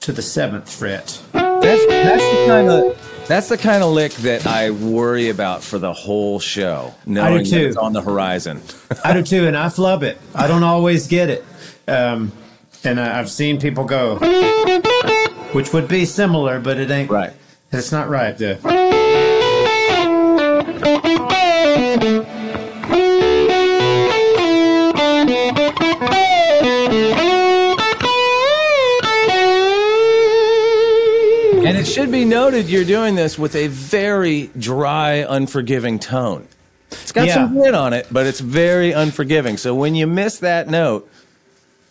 to the seventh fret. That's that's the kind of that's the kind of lick that I worry about for the whole show. Knowing I do too. It's on the horizon. I do too, and I flub it. I don't always get it, um, and I, I've seen people go, which would be similar, but it ain't right. It's not right. The, And it should be noted you're doing this with a very dry, unforgiving tone. It's got yeah. some grit on it, but it's very unforgiving. So when you miss that note,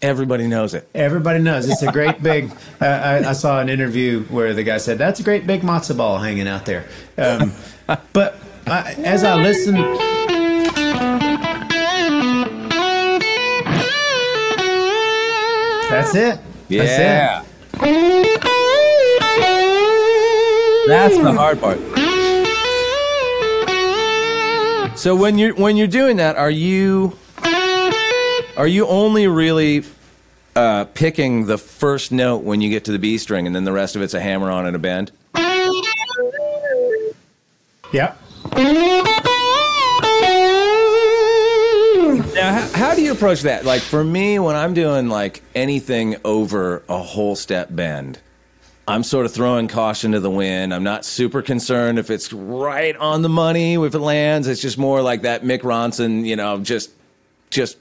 everybody knows it. Everybody knows. It's a great big... Uh, I, I saw an interview where the guy said, that's a great big matzo ball hanging out there. Um, but I, as I listen... That's it. Yeah. That's it. That's the hard part. So when you're when you're doing that, are you are you only really uh, picking the first note when you get to the B string, and then the rest of it's a hammer on and a bend? Yeah. Now, how, how do you approach that? Like for me, when I'm doing like anything over a whole step bend, I'm sort of throwing caution to the wind. I'm not super concerned if it's right on the money, if it lands. It's just more like that Mick Ronson, you know, just just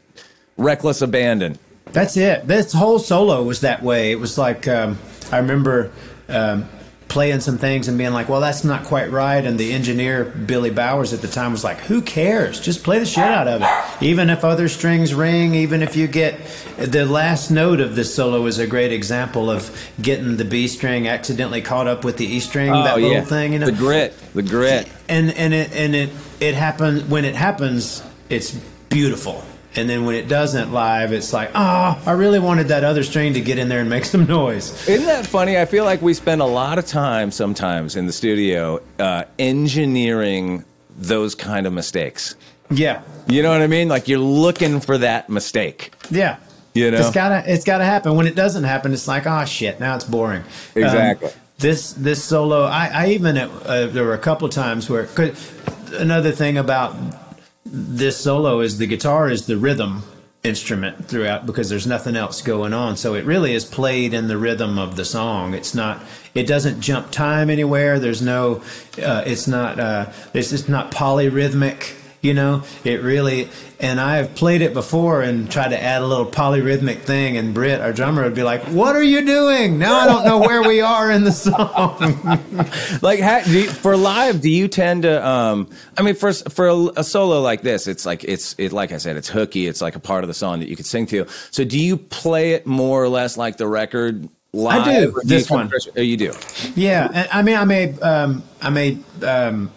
reckless abandon. That's it. This whole solo was that way. It was like, um, I remember um, playing some things and being like, well, that's not quite right. And the engineer, Billy Bowers at the time, was like, who cares? Just play the shit out of it. Even if other strings ring, even if you get... The last note of this solo is a great example of getting the B string accidentally caught up with the E string, oh, that little yeah. thing. You know? The grit, the grit. And and it and it, it happens, when it happens, it's beautiful. And then when it doesn't live, it's like, ah, oh, I really wanted that other string to get in there and make some noise. Isn't that funny? I feel like we spend a lot of time sometimes in the studio uh, engineering those kind of mistakes. Yeah. You know what I mean? Like you're looking for that mistake. Yeah. You know? It's gotta, it's gotta happen. When it doesn't happen, it's like, ah, oh, shit, now it's boring. Exactly. Um, this this solo, I, I even, uh, there were a couple of times where, 'cause another thing about this solo is the guitar is the rhythm instrument throughout because there's nothing else going on. So it really is played in the rhythm of the song. It's not, it doesn't jump time anywhere. There's no, uh, it's not, uh, it's just not polyrhythmic, you know, it really, and I have played it before and tried to add a little polyrhythmic thing, and Britt, our drummer, would be like, what are you doing? Now I don't know where we are in the song. Like, how, do you, for live, do you tend to, um, I mean, for, for a, a solo like this, it's like, it's it, like I said, it's hooky. It's like a part of the song that you could sing to. So do you play it more or less like the record live? I do, do this you one. Oh, you do? Yeah, and I mean, I may, um, I may, um,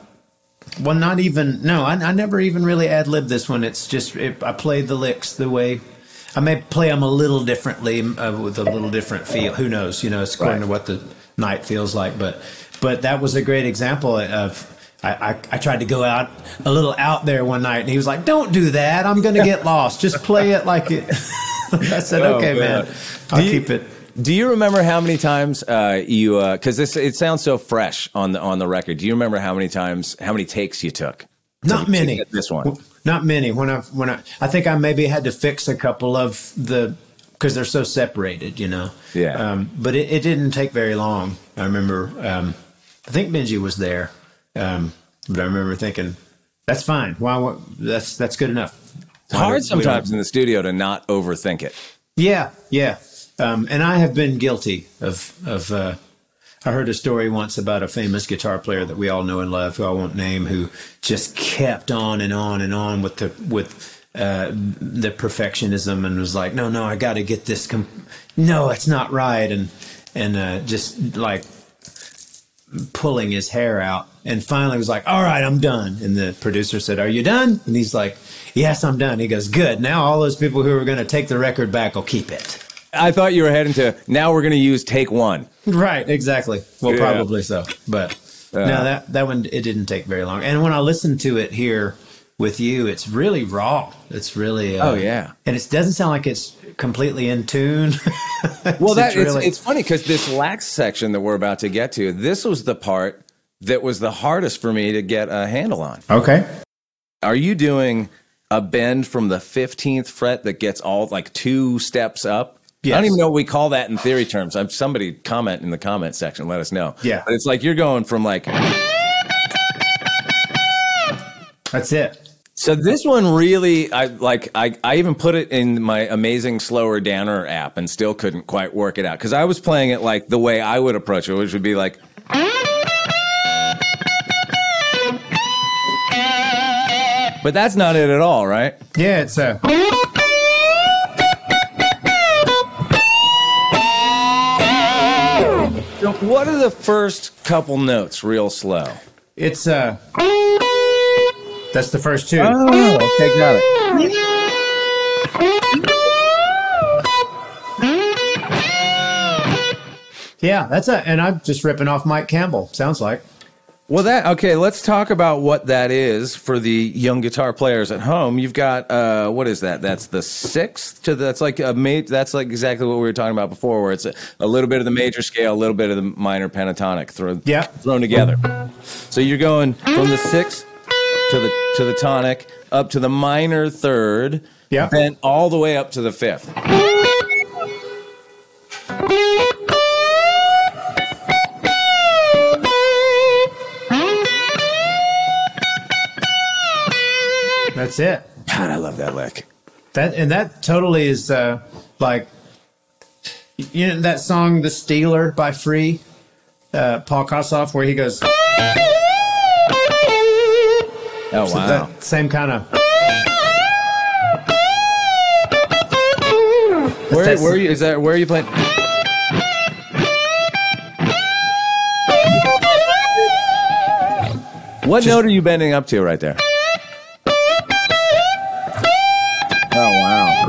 Well, not even, no, I, I never even really ad-lib this one. It's just, it, I play the licks the way, I may play them a little differently, uh, with a little different feel. Who knows? You know, it's according right. to what the night feels like. But but that was a great example of, I, I, I tried to go out a little out there one night, and he was like, don't do that. I'm going to get lost. Just play it like it. I said, oh, okay, man, man. I'll you- keep it. Do you remember how many times uh, you? Because uh, this it sounds so fresh on the on the record. Do you remember how many times, how many takes you took? Not many. This one. Not many. When I when I I think I maybe had to fix a couple of the because they're so separated, you know. Yeah. Um, but it, it didn't take very long. I remember. Um, I think Benji was there, um, but I remember thinking, "That's fine. Why? That's that's good enough." It's hard sometimes in the studio to not overthink it. Yeah. Yeah. Um, and I have been guilty of, of uh, I heard a story once about a famous guitar player that we all know and love, who I won't name, who just kept on and on and on with the, with uh, the perfectionism, and was like, no, no, I got to get this. Comp- no, it's not right. And, and uh, just like pulling his hair out, and finally was like, all right, I'm done. And the producer said, are you done? And he's like, yes, I'm done. He goes, good. Now all those people who are going to take the record back will keep it. I thought you were heading to, now we're going to use take one. Right, exactly. Well, yeah. Probably so. But uh, no, that, that one, it didn't take very long. And when I listen to it here with you, it's really raw. It's really... Uh, oh, yeah. And it doesn't sound like it's completely in tune. Well, that, it's, really... it's, it's funny because this lax section that we're about to get to, this was the part that was the hardest for me to get a handle on. Okay. Are you doing a bend from the fifteenth fret that gets all like two steps up? Yes. I don't even know what we call that in theory terms. I'm, somebody comment in the comment section. Let us know. Yeah. But it's like you're going from like... That's it. So this one really, I like. I, I even put it in my amazing slower downer app and still couldn't quite work it out because I was playing it like the way I would approach it, which would be like, but that's not it at all, right? Yeah, it's a. So what are the first couple notes, real slow? It's a. That's the first two. Oh, okay, got it. Yeah, that's it. And I'm just ripping off Mike Campbell, sounds like. Well, that, okay, let's talk about what that is for the young guitar players at home. You've got, uh, what is that? That's the sixth to, that's like a major, that's like exactly what we were talking about before, where it's a, a little bit of the major scale, a little bit of the minor pentatonic thrown, yeah. thrown together. So you're going from the sixth to the to the tonic, up to the minor third, yep. and all the way up to the fifth. That's it. God, I love that lick. That and that totally is uh, like, you know that song "The Stealer" by Free, uh, Paul Kossoff, where he goes. Oh, so wow. That same kind of... Where, where, are you, is that, where are you playing? What Just, note are you bending up to right there? Oh, wow.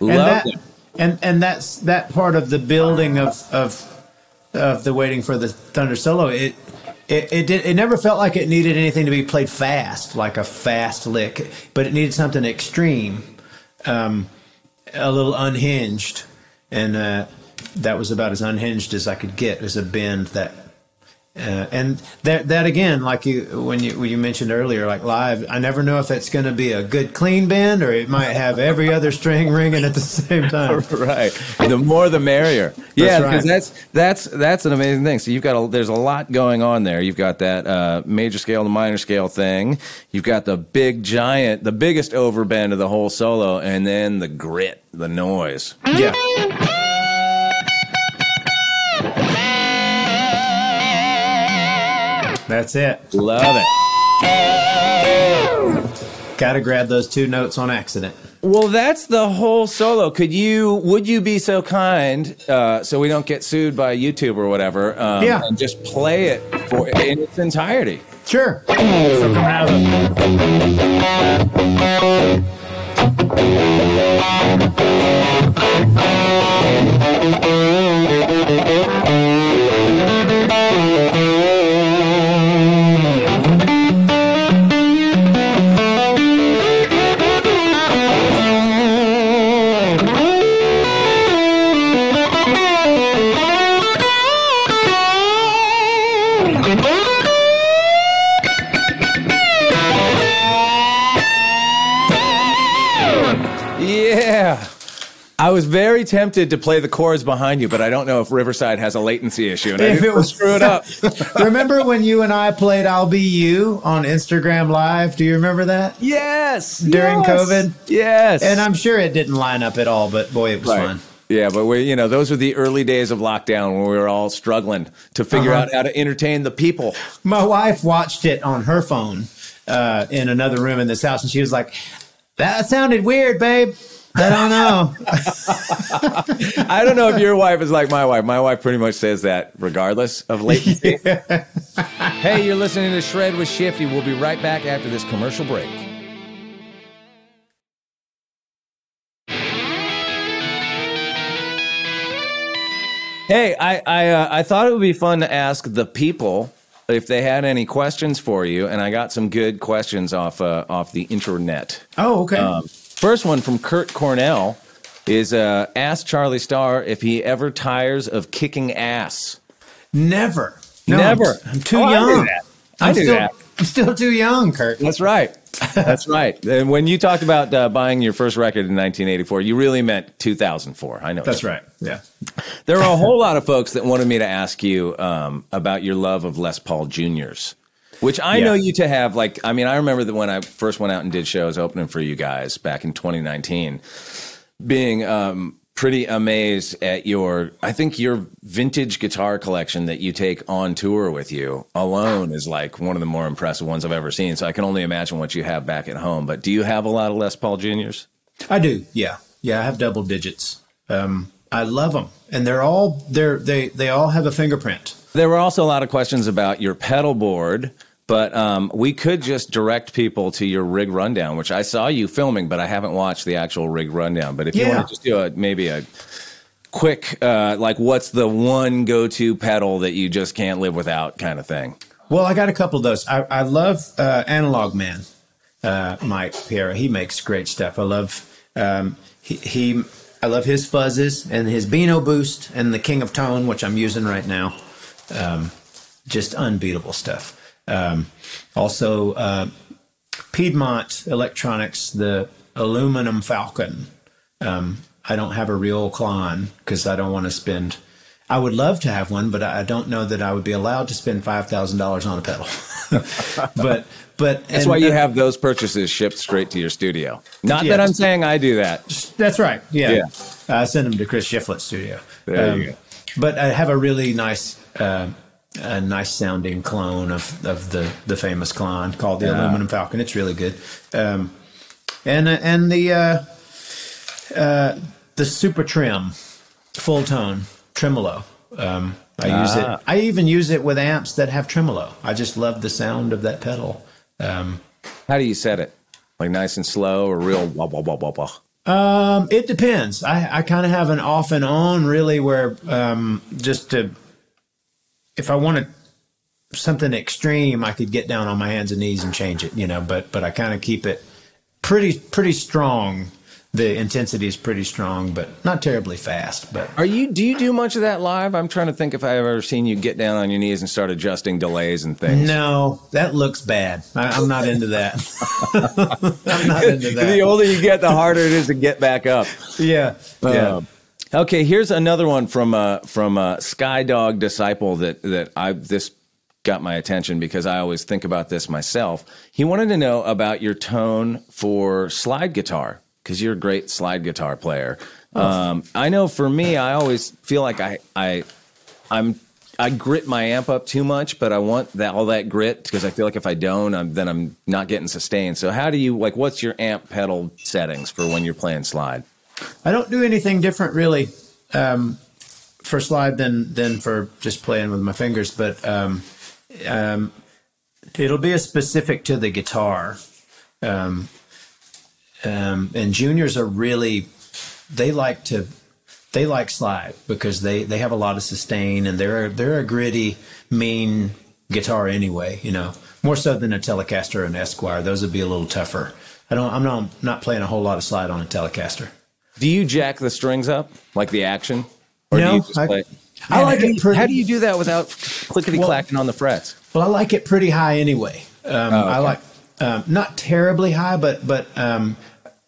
Love that. It. And, and that's that part of the building of, of, of the Waiting for the Thunder solo. It... It it, did, it never felt like it needed anything to be played fast, like a fast lick, but it needed something extreme, um, a little unhinged, and uh, that was about as unhinged as I could get as a bend. That uh, and that that again, like you when you when you mentioned earlier, like live, I never know if it's going to be a good clean bend or it might have every other string ringing at the same time. Right, the more the merrier. Yeah, because that's, right. that's that's that's an amazing thing. So you've got a, there's a lot going on there. You've got that uh, major scale to minor scale thing. You've got the big giant, the biggest overbend of the whole solo, and then the grit, the noise. Yeah. That's it. Love it. Gotta grab those two notes on accident. Well, that's the whole solo. Could you, would you be so kind, uh, so we don't get sued by YouTube or whatever, um, yeah. and just play it for in its entirety? Sure. So coming out of it. I was very tempted to play the chords behind you, but I don't know if Riverside has a latency issue, and I if it was screw it up. Remember when you and I played "I'll Be You" on Instagram Live? Do you remember that? Yes. During yes, COVID. Yes. And I'm sure it didn't line up at all, but boy, it was right. fun. Yeah, but we, you know, those were the early days of lockdown when we were all struggling to figure uh-huh. out how to entertain the people. My wife watched it on her phone uh, in another room in this house, and she was like, "That sounded weird, babe." I don't know. I don't know if your wife is like my wife. My wife pretty much says that regardless of latency. Yeah. Hey, you're listening to Shred with Shifty. We'll be right back after this commercial break. Hey, I I, uh, I thought it would be fun to ask the people if they had any questions for you, and I got some good questions off uh, off the internet. Oh, okay. Um, First one from Kurt Cornell is, uh, ask Charlie Starr if he ever tires of kicking ass. Never. No, Never. I'm, I'm too oh, young. I do that. I I'm, do still, that. I'm still too young, Kurt. That's right. That's right. And when you talked about uh, buying your first record in nineteen eighty-four, you really meant two thousand four. I know. That's that. right. Yeah. There are a whole lot of folks that wanted me to ask you um, about your love of Les Paul Juniors. Which I yeah. know you to have, like, I mean, I remember that when I first went out and did shows opening for you guys back in twenty nineteen, being um, pretty amazed at your, I think your vintage guitar collection that you take on tour with you alone is like one of the more impressive ones I've ever seen. So I can only imagine what you have back at home. But do you have a lot of Les Paul Juniors? I do. Yeah. Yeah. I have double digits. Um, I love them. And they're all, they're, they, they all have a fingerprint. There were also a lot of questions about your pedal board, but um, we could just direct people to your rig rundown, which I saw you filming, but I haven't watched the actual rig rundown. But if yeah. you want to just do a, maybe a quick, uh, like what's the one go-to pedal that you just can't live without kind of thing? Well, I got a couple of those. I, I love uh, Analog Man, uh, Mike Piera. He makes great stuff. I love um, he, he. I love his fuzzes and his Beano Boost and the King of Tone, which I'm using right now. Um, just unbeatable stuff. Um, also, uh, Piedmont Electronics, the aluminum Falcon. Um, I don't have a real Klon because I don't want to spend, I would love to have one, but I don't know that I would be allowed to spend five thousand dollars on a pedal. but, but that's and, why you uh, have those purchases shipped straight to your studio. Not yeah, that I'm saying I do that. That's right. Yeah. yeah. I send them to Chris Shiflett's studio. There um, you go. But I have a really nice, uh, a nice sounding clone of, of the, the famous Klon called the yeah. Aluminum Falcon. It's really good. Um, and and the uh, uh, the Super Trim full tone tremolo. Um, I ah. use it. I even use it with amps that have tremolo. I just love the sound of that pedal. Um, How do you set it? Like nice and slow or real blah blah blah blah blah. Um, it depends. I, I kind of have an off and on really where, um, just to, if I wanted something extreme, I could get down on my hands and knees and change it, you know, but, but I kind of keep it pretty, pretty strong. The intensity is pretty strong, but not terribly fast. But are you, do you do much of that live? I'm trying to think if I've ever seen you get down on your knees and start adjusting delays and things. No, that looks bad. I, I'm not into that. I'm not into that. The older you get, the harder it is to get back up. Yeah. Um, yeah. Okay. Here's another one from, uh, from uh Skydog Disciple that, that I, this got my attention because I always think about this myself. He wanted to know about your tone for slide guitar, because you're a great slide guitar player. Um, I know for me, I always feel like I I I'm I grit my amp up too much, but I want that all that grit because I feel like if I don't, I'm, then I'm not getting sustained. So how do you like? What's your amp pedal settings for when you're playing slide? I don't do anything different really um, for slide than than for just playing with my fingers, but um, um, it'll be a specific to the guitar. Um, Um, and juniors are really, they like to, they like slide because they, they have a lot of sustain and they're, they're a gritty, mean guitar anyway, you know, more so than a Telecaster or an Esquire. Those would be a little tougher. I don't, I'm not, not playing a whole lot of slide on a Telecaster. Do you jack the strings up like the action? Or no, do you just I, play? I like it pretty. How do you do that without clickety clacking well, on the frets? Well, I like it pretty high anyway. Um, oh, okay. I like, um, not terribly high, but, but, um,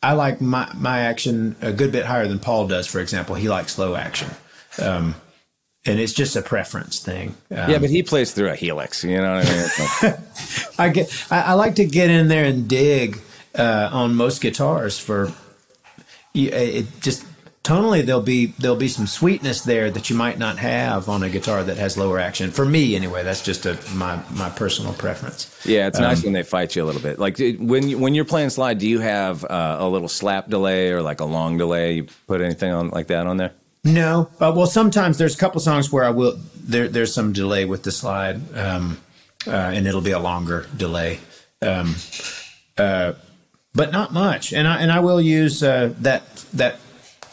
I like my, my action a good bit higher than Paul does, for example. He likes slow action. Um, and it's just a preference thing. Um, yeah, but he plays through a helix, you know what I mean? I, get, I, I like to get in there and dig uh, on most guitars for it just tonally there'll be there'll be some sweetness there that you might not have on a guitar that has lower action. For me, anyway, that's just a, my my personal preference. Yeah, it's um, nice when they fight you a little bit. Like when you, when you're playing slide, do you have uh, a little slap delay or like a long delay? You put anything on like that on there? No. Uh, well, sometimes there's a couple songs where I will there there's some delay with the slide, um, uh, and it'll be a longer delay. Um, uh, but not much. And I and I will use uh, that that.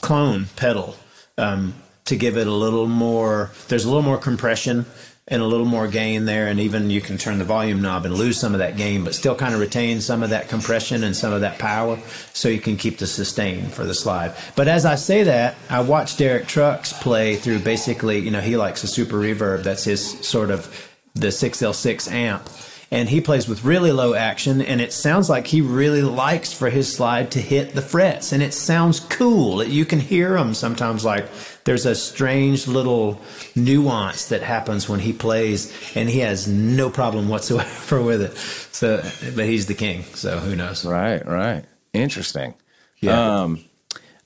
clone pedal um, to give it a little more, there's a little more compression and a little more gain there. And even you can turn the volume knob and lose some of that gain, but still kind of retain some of that compression and some of that power so you can keep the sustain for the slide. But as I say that, I watched Derek Trucks play through basically, you know, he likes a super reverb. That's his sort of the six L six amp. and he plays with really low action, and it sounds like he really likes for his slide to hit the frets, and it sounds cool. You can hear him sometimes, like there's a strange little nuance that happens when he plays, and he has no problem whatsoever with it. So, but he's the king, so who knows? Right, right. Interesting. Yeah. Um,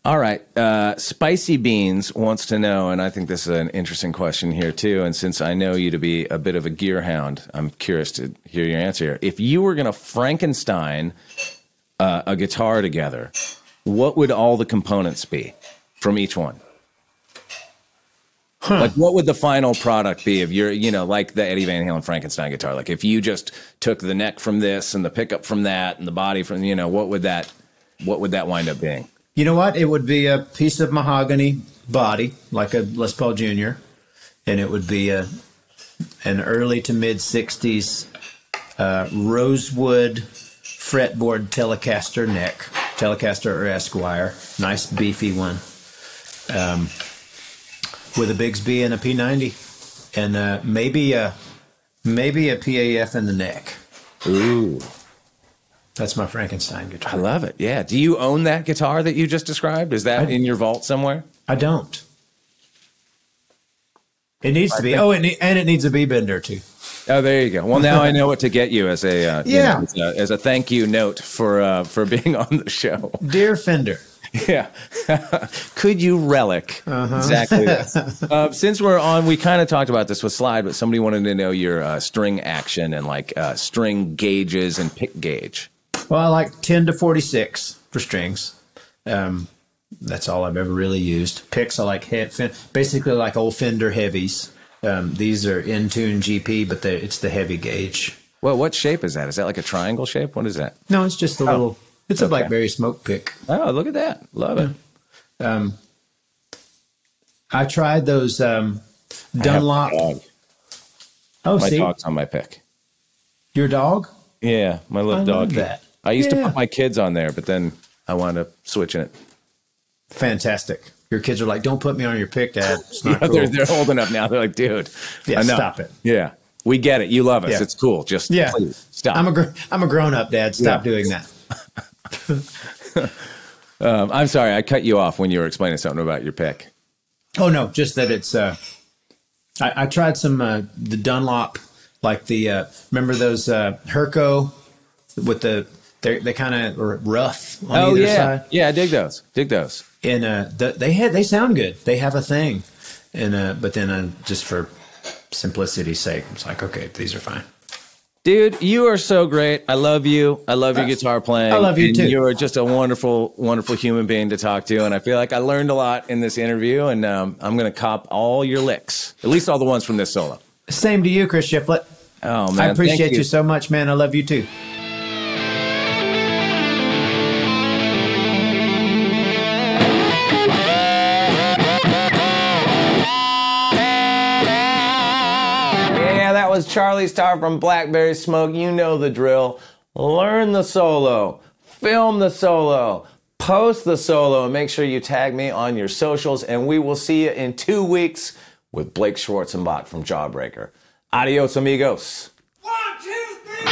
All right. Uh, Spicy Beans wants to know, and I think this is an interesting question here too, and since I know you to be a bit of a gear hound, I'm curious to hear your answer here. If you were going to Frankenstein uh, a guitar together, what would all the components be from each one? Huh. Like, what would the final product be if you're, you know, like the Eddie Van Halen Frankenstein guitar? Like, if you just took the neck from this and the pickup from that and the body from, you know, what would that, what would that wind up being? You know what? It would be a piece of mahogany body, like a Les Paul Junior, and it would be a an early to mid sixties uh, rosewood fretboard Telecaster neck, Telecaster or Esquire, nice beefy one, um, with a Bigsby and a P ninety, and uh, maybe a maybe a P A F in the neck. Ooh. That's my Frankenstein guitar. I love it. Yeah. Do you own that guitar that you just described? Is that I, in your vault somewhere? I don't. It needs I to be. Oh, it ne- and it needs a B-bender, too. Oh, there you go. Well, now I know what to get you as a uh, yeah. you know, as, a, as a thank you note for uh, for being on the show. Dear Fender. Yeah. Could you relic uh-huh. exactly this? uh, since we're on, we kind of talked about this with Slide, but somebody wanted to know your uh, string action and like uh, string gauges and pick gauge. Well, I like ten to forty-six for strings. Um, that's all I've ever really used. Picks, I like head, fin- basically like old Fender heavies. Um, these are Intune G P, but it's the heavy gauge. Well, what shape is that? Is that like a triangle shape? What is that? No, it's just a oh. little, it's okay. a Blackberry Smoke pick. Oh, look at that. Love yeah. it. Um, I tried those um, Dunlop. Oh, my see? dog's on my pick. Your dog? Yeah, my little I dog. That. I used yeah. to put my kids on there, but then I wound up switching it. Fantastic. Your kids are like, don't put me on your pick, Dad. It's not yeah, cool. They're, they're old enough now. They're like, dude. Yeah, enough. Stop it. Yeah. We get it. You love us. Yeah. It's cool. Just yeah. please stop. I'm a, gr- I'm a grown-up, Dad. Stop yeah. doing that. um, I'm sorry. I cut you off when you were explaining something about your pick. Oh, no. Just that it's uh, – I, I tried some uh, – the Dunlop – like the, uh, remember those uh, Herco with the, they're, they kind of rough on oh, either yeah. side? Yeah, I dig those. Dig those. And uh, the, they had, they sound good. They have a thing. And uh, but then uh, just for simplicity's sake, it's like, okay, these are fine. Dude, you are so great. I love you. I love your guitar playing. I love you and too. You are just a wonderful, wonderful human being to talk to. And I feel like I learned a lot in this interview. And um, I'm going to cop all your licks, at least all the ones from this solo. Same to you, Chris Shiflett. Oh, man. I appreciate you. you so much, man. I love you, too. Yeah, that was Charlie Starr from Blackberry Smoke. You know the drill. Learn the solo. Film the solo. Post the solo. And make sure you tag me on your socials. And we will see you in two weeks. With Blake Schwarzenbach from Jawbreaker. Adios, amigos. One, two, three.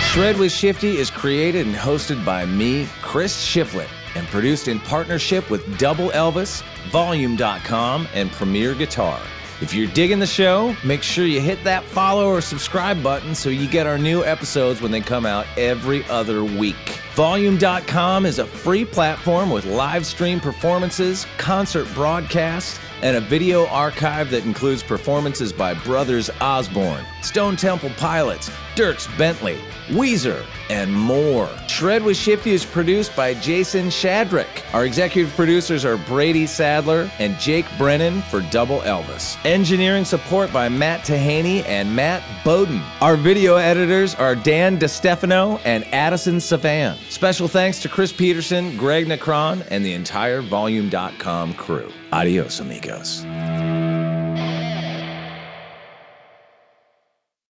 Shred with Shifty is created and hosted by me, Chris Shiflett, and produced in partnership with Double Elvis, volume dot com, and Premier Guitar. If you're digging the show, make sure you hit that follow or subscribe button so you get our new episodes when they come out every other week. volume dot com is a free platform with live stream performances, concert broadcasts, and a video archive that includes performances by Brothers Osborne, Stone Temple Pilots, Dierks Bentley, Weezer, and more. Shred with Shifty is produced by Jason Shadrick. Our executive producers are Brady Sadler and Jake Brennan for Double Elvis. Engineering support by Matt Tahaney and Matt Bowden. Our video editors are Dan DiStefano and Addison Savan. Special thanks to Chris Peterson, Greg Necron, and the entire volume dot com crew. Adios, amigos.